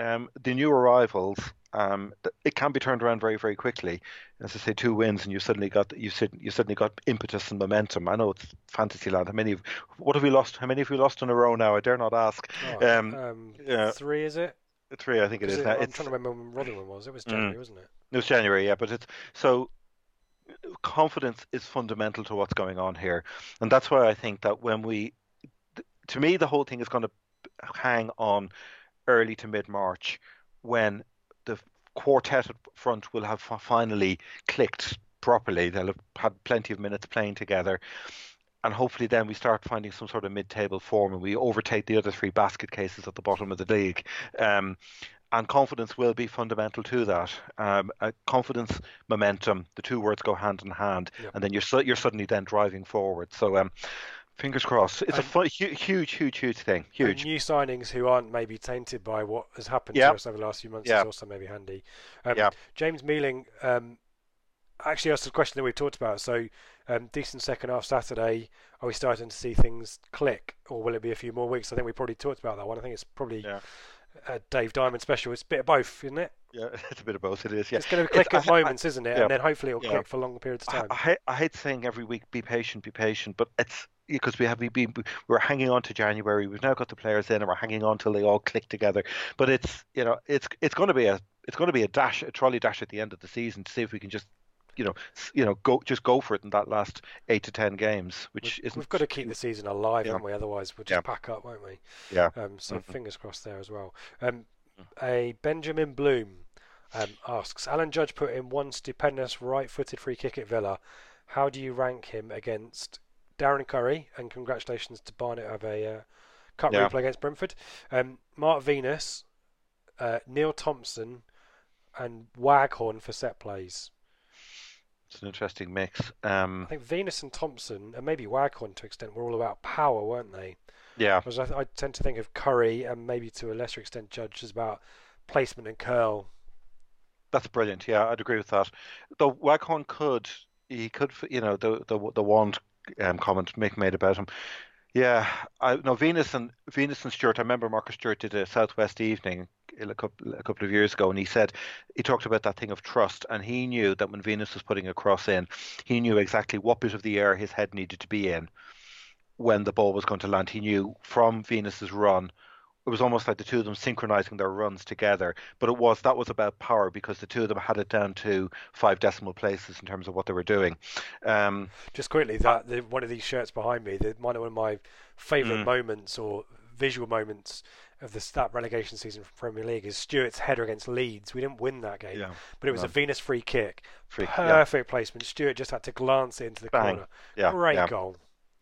um, the new arrivals, um, it can be turned around very, very quickly. As I say, two wins, and you suddenly got you, you suddenly got impetus and momentum. I know it's fantasy land. How many? What have we lost? How many have we lost in a row now? I dare not ask. Oh, um, um, yeah. Three, is it? Three, I think it is. It, now. I'm it's, trying to remember when Rotherham was. It was January, mm, wasn't it? It was January, yeah. But it's so. Confidence is fundamental to what's going on here, and that's why I think that when we, to me, the whole thing is going to hang on early to mid-March when the quartet at front will have finally clicked properly. They'll have had plenty of minutes playing together, and hopefully then we start finding some sort of mid-table form and we overtake the other three basket cases at the bottom of the league. Um, And confidence will be fundamental to that. Um, uh, confidence, momentum, the two words go hand in hand, yep. and then you're su- you're suddenly then driving forward. So, um, fingers crossed. It's and a fun, hu- huge, huge, huge thing. Huge. New signings who aren't maybe tainted by what has happened yep. to us over the last few months yep. is also maybe handy. Um, yep. James Mealing um, actually asked a question that we've talked about. So, um, decent second half Saturday. Are we starting to see things click, or will it be a few more weeks? I think we probably talked about that one. I think it's probably... Yeah. a Dave Diamond special. It's a bit of both, isn't it? Yeah, it's a bit of both, it is. Yeah. It's going to click it's, at I, moments, I, isn't it? Yeah. And then hopefully it'll yeah. click for long periods of time. I, I, hate, I hate saying every week, be patient, be patient, but it's because we have been, we're hanging on to January. We've now got the players in, and we're hanging on till they all click together. But it's, you know, it's it's going to be a it's going to be a dash, a trolley dash at the end of the season to see if we can just, you know, you know, go just go for it in that last eight to ten games. Which we've, isn't, we've got to keep the season alive, yeah. haven't we? Otherwise, we'll just yeah. pack up, won't we? Yeah. Um, so mm-hmm. fingers crossed there as well. Um, a Benjamin Bloom. Um, asks, Alan Judge put in one stupendous right-footed free kick at Villa. How do you rank him against Darren Curry? And congratulations to Barnett of a uh, cup yeah. replay against Brentford. Um, Mark Venus, uh, Neil Thompson, and Waghorn for set plays. It's an interesting mix. Um, I think Venus and Thompson, and maybe Waghorn to an extent, were all about power, weren't they? Yeah. Because I, I tend to think of Curry and maybe to a lesser extent Judge as about placement and curl. That's brilliant. Yeah, I'd agree with that. Though Waghorn could, he could, you know, the the the wand um, comment Mick made about him. Yeah, I no Venus and Venus and Stewart. I remember Marcus Stewart did a Southwest Evening a couple a couple of years ago, and he said he talked about that thing of trust, and he knew that when Venus was putting a cross in, he knew exactly what bit of the air his head needed to be in when the ball was going to land. He knew from Venus's run. It was almost like the two of them synchronizing their runs together, but it was that was about power because the two of them had it down to five decimal places in terms of what they were doing. Um, Just quickly, that the, one of these shirts behind me, the, one of my favourite mm. moments or visual moments of the that relegation season from Premier League is Stewart's header against Leeds. We didn't win that game, yeah, but it was no. a Venus free kick, free, perfect yeah. placement. Stewart just had to glance it into the Bang. corner. Yeah, Great yeah. goal.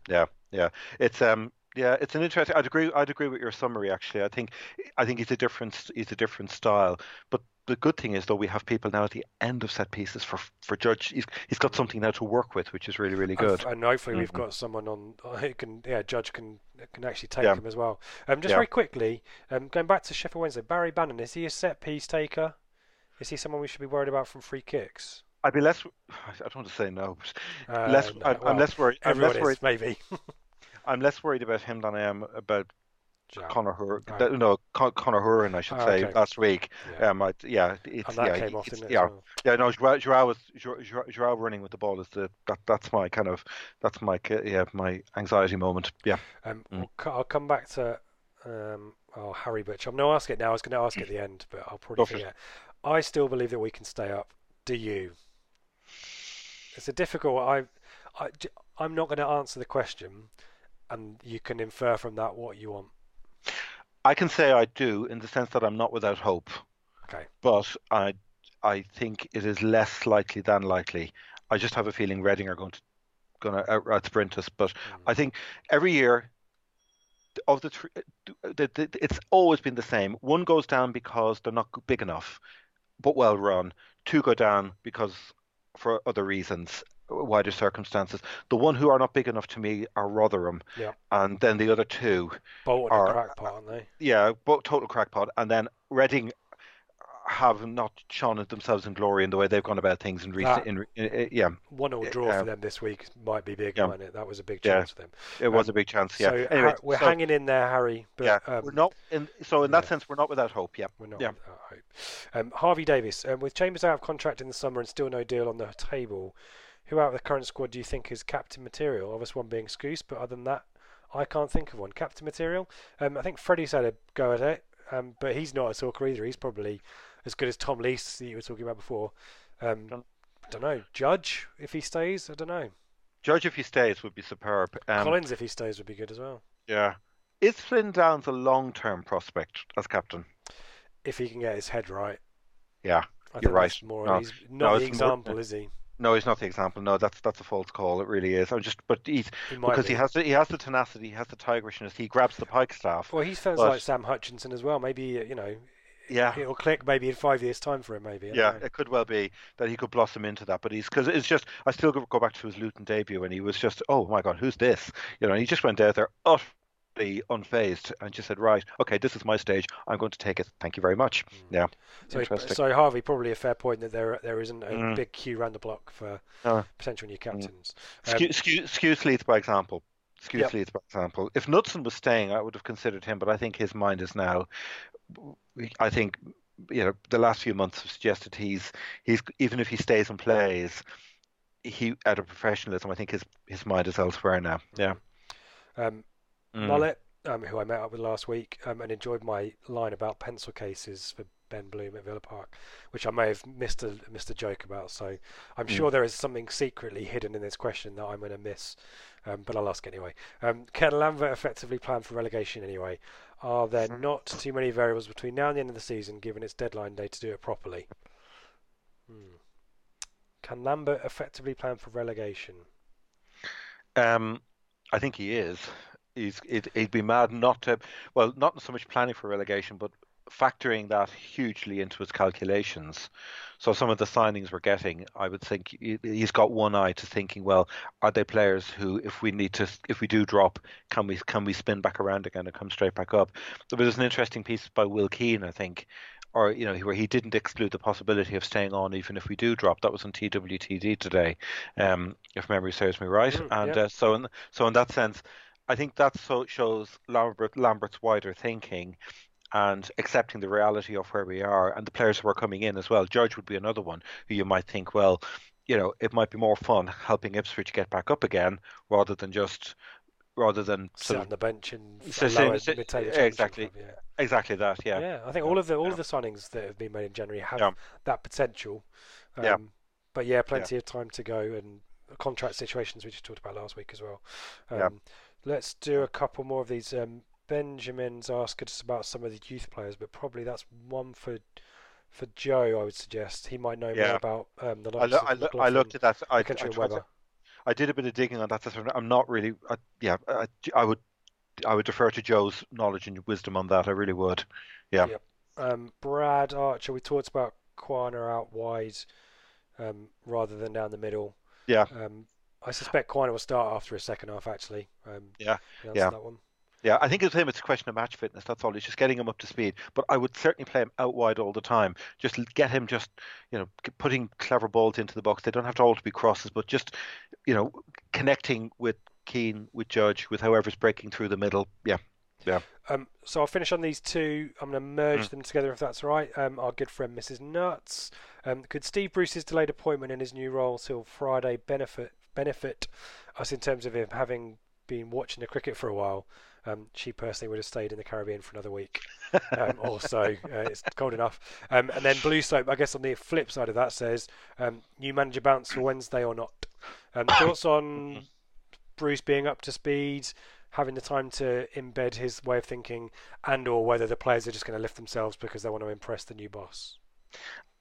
Yeah, yeah, it's um. Yeah, it's an interesting. I'd agree. I'd agree with your summary. Actually, I think, I think it's a different. It's a different style. But the good thing is, though, we have people now at the end of set pieces for for Judge. He's he's got something now to work with, which is really really good. And hopefully, mm-hmm. we've got someone on who can. Yeah, Judge can can actually take yeah. him as well. Um, just yeah. very quickly, um, going back to Sheffield Wednesday, Barry Bannan, is he a set piece taker? Is he someone we should be worried about from free kicks? I'd be less. I don't want to say no. Uh, less. No, I, well, I'm less worried. I'm less worried. Is, maybe. I'm less worried about him than I am about Joe. Conor Horan. Right. No, Con- Conor Horan, I should oh, say, okay. last week. Yeah, um, I, yeah, it's, and that yeah, came off, it's, didn't it, yeah, well. yeah. No, Joao was Joao running with the ball is the that, that's my kind of that's my yeah my anxiety moment. Yeah. Um, mm. we'll, I'll come back to um oh Harry Butch. I'm going to ask it now. I was going to ask it at the end, but I'll probably forget. It. I still believe that we can stay up. Do you? It's a difficult. I, I I'm not going to answer the question. And you can infer from that what you want. I can say I do in the sense that I'm not without hope. Okay. But I I think it is less likely than likely. I just have a feeling Reading are going to going to out, out sprint us. But mm. I think every year of the, three, the, the it's always been the same. One goes down because they're not big enough, but well run. Two go down because for other reasons. Wider circumstances. The one who are not big enough to me are Rotherham, yeah. and then the other two Bolton are crackpot, aren't they? Yeah, but total crackpot. And then Reading have not shone at themselves in glory in the way they've gone about things in recent. In, in, in, yeah, one all draw uh, for them this week might be big, yeah. mightn't it? That was a big chance yeah. for them. It um, was a big chance. Yeah, so anyway, ha- we're so, hanging in there, Harry. But, yeah, um, we're not. In, so in yeah. that sense, we're not without hope. Yeah, we're not yeah. without hope. Um, Harvey Davis, um, with Chambers out of contract in the summer and still no deal on the table. Who out of the current squad do you think is captain material? Obviously one being Scoose, but other than that, I can't think of one. Captain material? Um, I think Freddie's had a go at it, um, but he's not a talker either. He's probably as good as Tom Lees that you were talking about before. Um, I don't know. Judge, if he stays? I don't know. Judge, if he stays, would be superb. Um, Collins, if he stays, would be good as well. Yeah. Is Flynn Downs a long-term prospect as captain? If he can get his head right. Yeah, I you're right. More no. He's not no, the example, more... is he? No, he's not the example. No, that's that's a false call. It really is. I'm just, but he's he because be. he has the, he has the tenacity, he has the tigerishness. He grabs the pike staff. Well, he sounds but, like Sam Hutchinson as well. Maybe you know, yeah, it'll click. Maybe in five years' time for him. Maybe I yeah, it could well be that he could blossom into that. But he's because it's just I still go back to his Luton debut and he was just oh my god, who's this? You know, and he just went out there utterly unfazed and just said right, okay, this is my stage. I'm going to take it. Thank you very much. Mm. Yeah. So, so Harvey, probably a fair point that there there isn't a mm. big queue round the block for uh, potential new captains. Mm. Um, Skew, Skew, Skew leads by example. Skew yep. leads by example. If Knudsen was staying, I would have considered him, but I think his mind is now I think, you know, the last few months have suggested he's he's even if he stays and plays, he out of professionalism, I think his his mind is elsewhere now. Yeah. Um, mm. Mullet, um, who I met up with last week, um, and enjoyed my line about pencil cases for Ben Bloom at Villa Park, which I may have missed a missed a joke about. So I'm mm. sure there is something secretly hidden in this question that I'm going to miss, um, but I'll ask anyway. Um, can Lambert effectively plan for relegation anyway? Are there not too many variables between now and the end of the season, given its deadline day, to do it properly? Hmm. Can Lambert effectively plan for relegation? Um, I think he is. He's, it, he'd be mad not to. Well, not so much planning for relegation, but factoring that hugely into his calculations. So some of the signings we're getting, I would think he's got one eye to thinking, well, are they players who, if we need to, if we do drop, can we can we spin back around again and come straight back up? But there's an interesting piece by Will Keane, I think, or, you know, where he didn't exclude the possibility of staying on even if we do drop. That was on T W T D today, um, if memory serves me right. Mm, and yeah. uh, so, in, so in that sense, I think that so shows Lambert, Lambert's wider thinking and accepting the reality of where we are and the players who are coming in as well. George would be another one who you might think, well, you know, it might be more fun helping Ipswich get back up again rather than just rather than sit on the bench and lower mid-table. Exactly, yeah. exactly that. Yeah, yeah. I think all of the all yeah. of the signings that have been made in January have yeah. that potential. Um, yeah, but yeah, plenty yeah. of time to go, and contract situations, which we talked about last week as well. Um, yeah. Let's do a couple more of these. Um, Benjamin's asked us about some of the youth players, but probably that's one for for Joe. I would suggest he might know yeah. more about um, the likes I, of I, McLaughlin, I looked at that. I, I, to, I did a bit of digging on that. I'm not really. I, yeah, I, I would. I would defer to Joe's knowledge and wisdom on that. I really would. Yeah. yeah. Um, Brad Archer. We talked about Kwana out wide um, rather than down the middle. Yeah. Um, I suspect Kwana will start after his second half. Actually. Um, yeah. Yeah. That one. Yeah, I think with him it's a question of match fitness, that's all. It's just getting him up to speed. But I would certainly play him out wide all the time. Just get him just, you know, putting clever balls into the box. They don't have to all to be crosses, but just, you know, connecting with Keane, with Judge, with whoever's breaking through the middle. Yeah, yeah. Um, so I'll finish on these two. I'm going to merge mm. them together if that's all right. Um, our good friend Missus Nuts. Um, could Steve Bruce's delayed appointment in his new role till Friday benefit benefit us in terms of him having been watching the cricket for a while? Um, she personally would have stayed in the Caribbean for another week um, or so. Uh, it's cold enough. Um, and then Blue Soap, I guess on the flip side of that, says, um, new manager bounce for Wednesday or not? Um, thoughts on Bruce being up to speed, having the time to embed his way of thinking, and or whether the players are just going to lift themselves because they want to impress the new boss?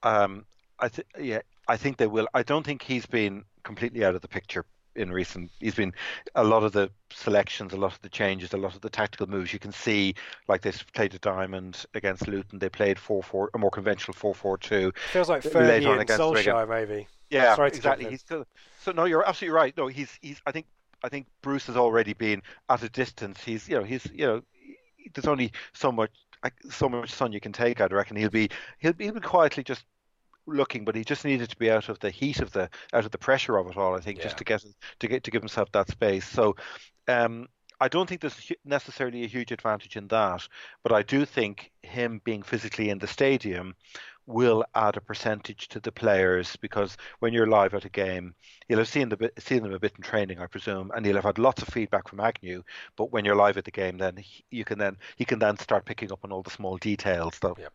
Um, I th- yeah, I think they will. I don't think he's been completely out of the picture. In recent, he's been a lot of the selections, a lot of the changes, a lot of the tactical moves. You can see, like they played a diamond against Luton, they played four four, a more conventional four four two. Feels like Fergie and Solskjaer, maybe. Yeah, right, exactly. He's still, so no, you're absolutely right. No, he's he's. I think I think Bruce has already been at a distance. He's you know he's you know there's only so much so much sun you can take. I reckon he'll be he'll be, he'll be quietly just looking, but he just needed to be out of the heat of the out of the pressure of it all, I think, yeah. just to get to get to give himself that space. So um I don't think there's necessarily a huge advantage in that, but I do think him being physically in the stadium will add a percentage to the players, because when you're live at a game, you'll have seen the seen them a bit in training, I presume, and you'll have had lots of feedback from Agnew. But when you're live at the game, then you can then he can then start picking up on all the small details that yep.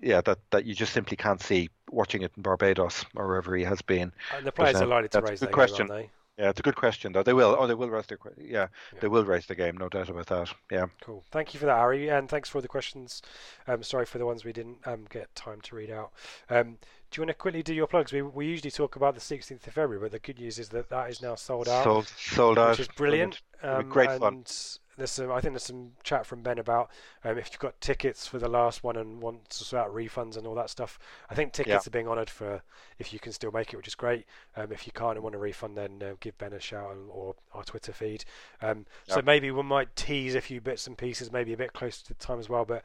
yeah that, that you just simply can't see watching it in Barbados or wherever he has been. And the players but, uh, are likely to raise that question. Aren't they? Yeah, it's a good question though. They will. Oh, they will raise their. Yeah, yeah, they will raise the game. No doubt about that. Yeah. Cool. Thank you for that, Harry, and thanks for the questions. Um, sorry for the ones we didn't um, get time to read out. Um, do you want to quickly do your plugs? We we usually talk about the sixteenth of February, but the good news is that that is now sold out. Sold, sold out. Which is brilliant. brilliant. Um, great and fun. There's some. I think there's some chat from Ben about um, if you've got tickets for the last one and want to sort out refunds and all that stuff. I think tickets yeah. are being honoured for if you can still make it, which is great. Um, if you can't and want a refund, then uh, give Ben a shout or our Twitter feed. Um, yeah. So maybe we might tease a few bits and pieces, maybe a bit closer to the time as well. But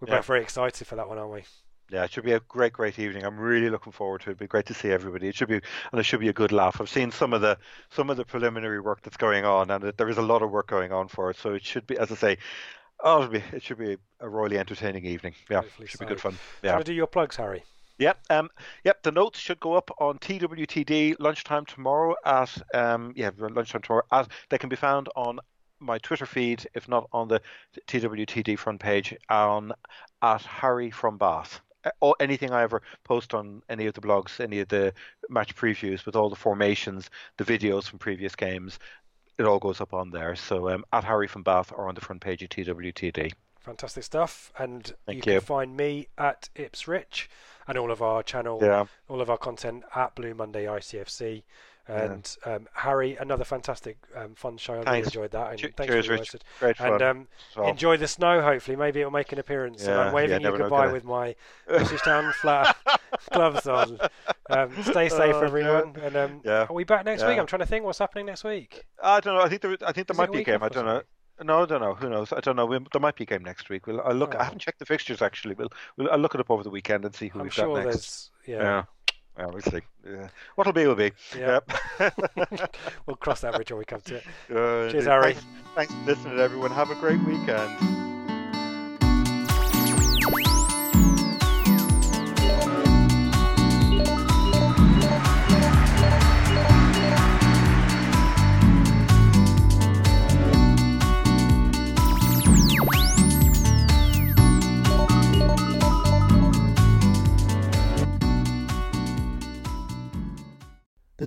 we're yeah. both very excited for that one, aren't we? Yeah, it should be a great, great evening. I'm really looking forward to it. It'd be great to see everybody. It should be, and it should be a good laugh. I've seen some of the some of the preliminary work that's going on, and there is a lot of work going on for it. So it should be, as I say, Oh, it'll be, it should be a royally entertaining evening. Yeah, hopefully should so. be good fun. Yeah. Can I do your plugs, Harry? Yep, um, yep. The notes should go up on T W T D lunchtime tomorrow at um, yeah lunchtime tomorrow. At, they can be found on my Twitter feed, if not on the T W T D front page, on at Harry from Bath. Or anything I ever post on any of the blogs, any of the match previews with all the formations, the videos from previous games, it all goes up on there. So um, at Harry from Bath or on the front page of T W T D. Fantastic stuff. And Thank you can you. find me at Ipsrich and all of our channel, yeah. all of our content at Blue Monday I C F C. And yeah. um, Harry, another fantastic, um, fun show. I thanks. really enjoyed that. And Cheers, thanks for Richard. Great fun. And um, so. enjoy the snow. Hopefully, maybe it'll make an appearance. Yeah, and I'm waving yeah, you goodbye with my Ipswich Town flat gloves on. Um, stay safe, oh, everyone. Yeah. And um, yeah. are we back next yeah. week? I'm trying to think what's happening next week. I don't know. I think there. I think there Is might be a game. I don't know. No, I don't know. Who knows? I don't know. We, there might be a game next week. We'll, I'll look. Oh. I haven't checked the fixtures actually. We'll, we'll. I'll look it up over the weekend and see who I'm we've sure got next. Yeah. yeah. Obviously, yeah. What'll be will be. Yeah. Yep. We'll cross that bridge when we come to it. Uh, Cheers, Harry. Thanks, thanks for listening, everyone. Have a great weekend. The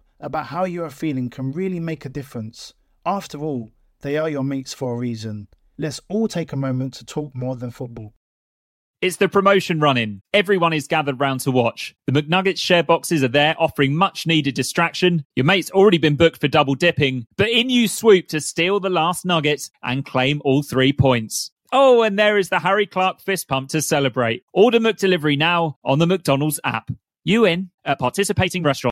about how you are feeling can really make a difference. After all, they are your mates for a reason. Let's all take a moment to talk more than football. It's the promotion run-in. Everyone is gathered round to watch. The McNuggets share boxes are there, offering much-needed distraction. Your mate's already been booked for double dipping, but in you swoop to steal the last nugget and claim all three points. Oh, and there is the Harry Clark fist pump to celebrate. Order McDelivery now on the McDonald's app. You in at participating restaurants.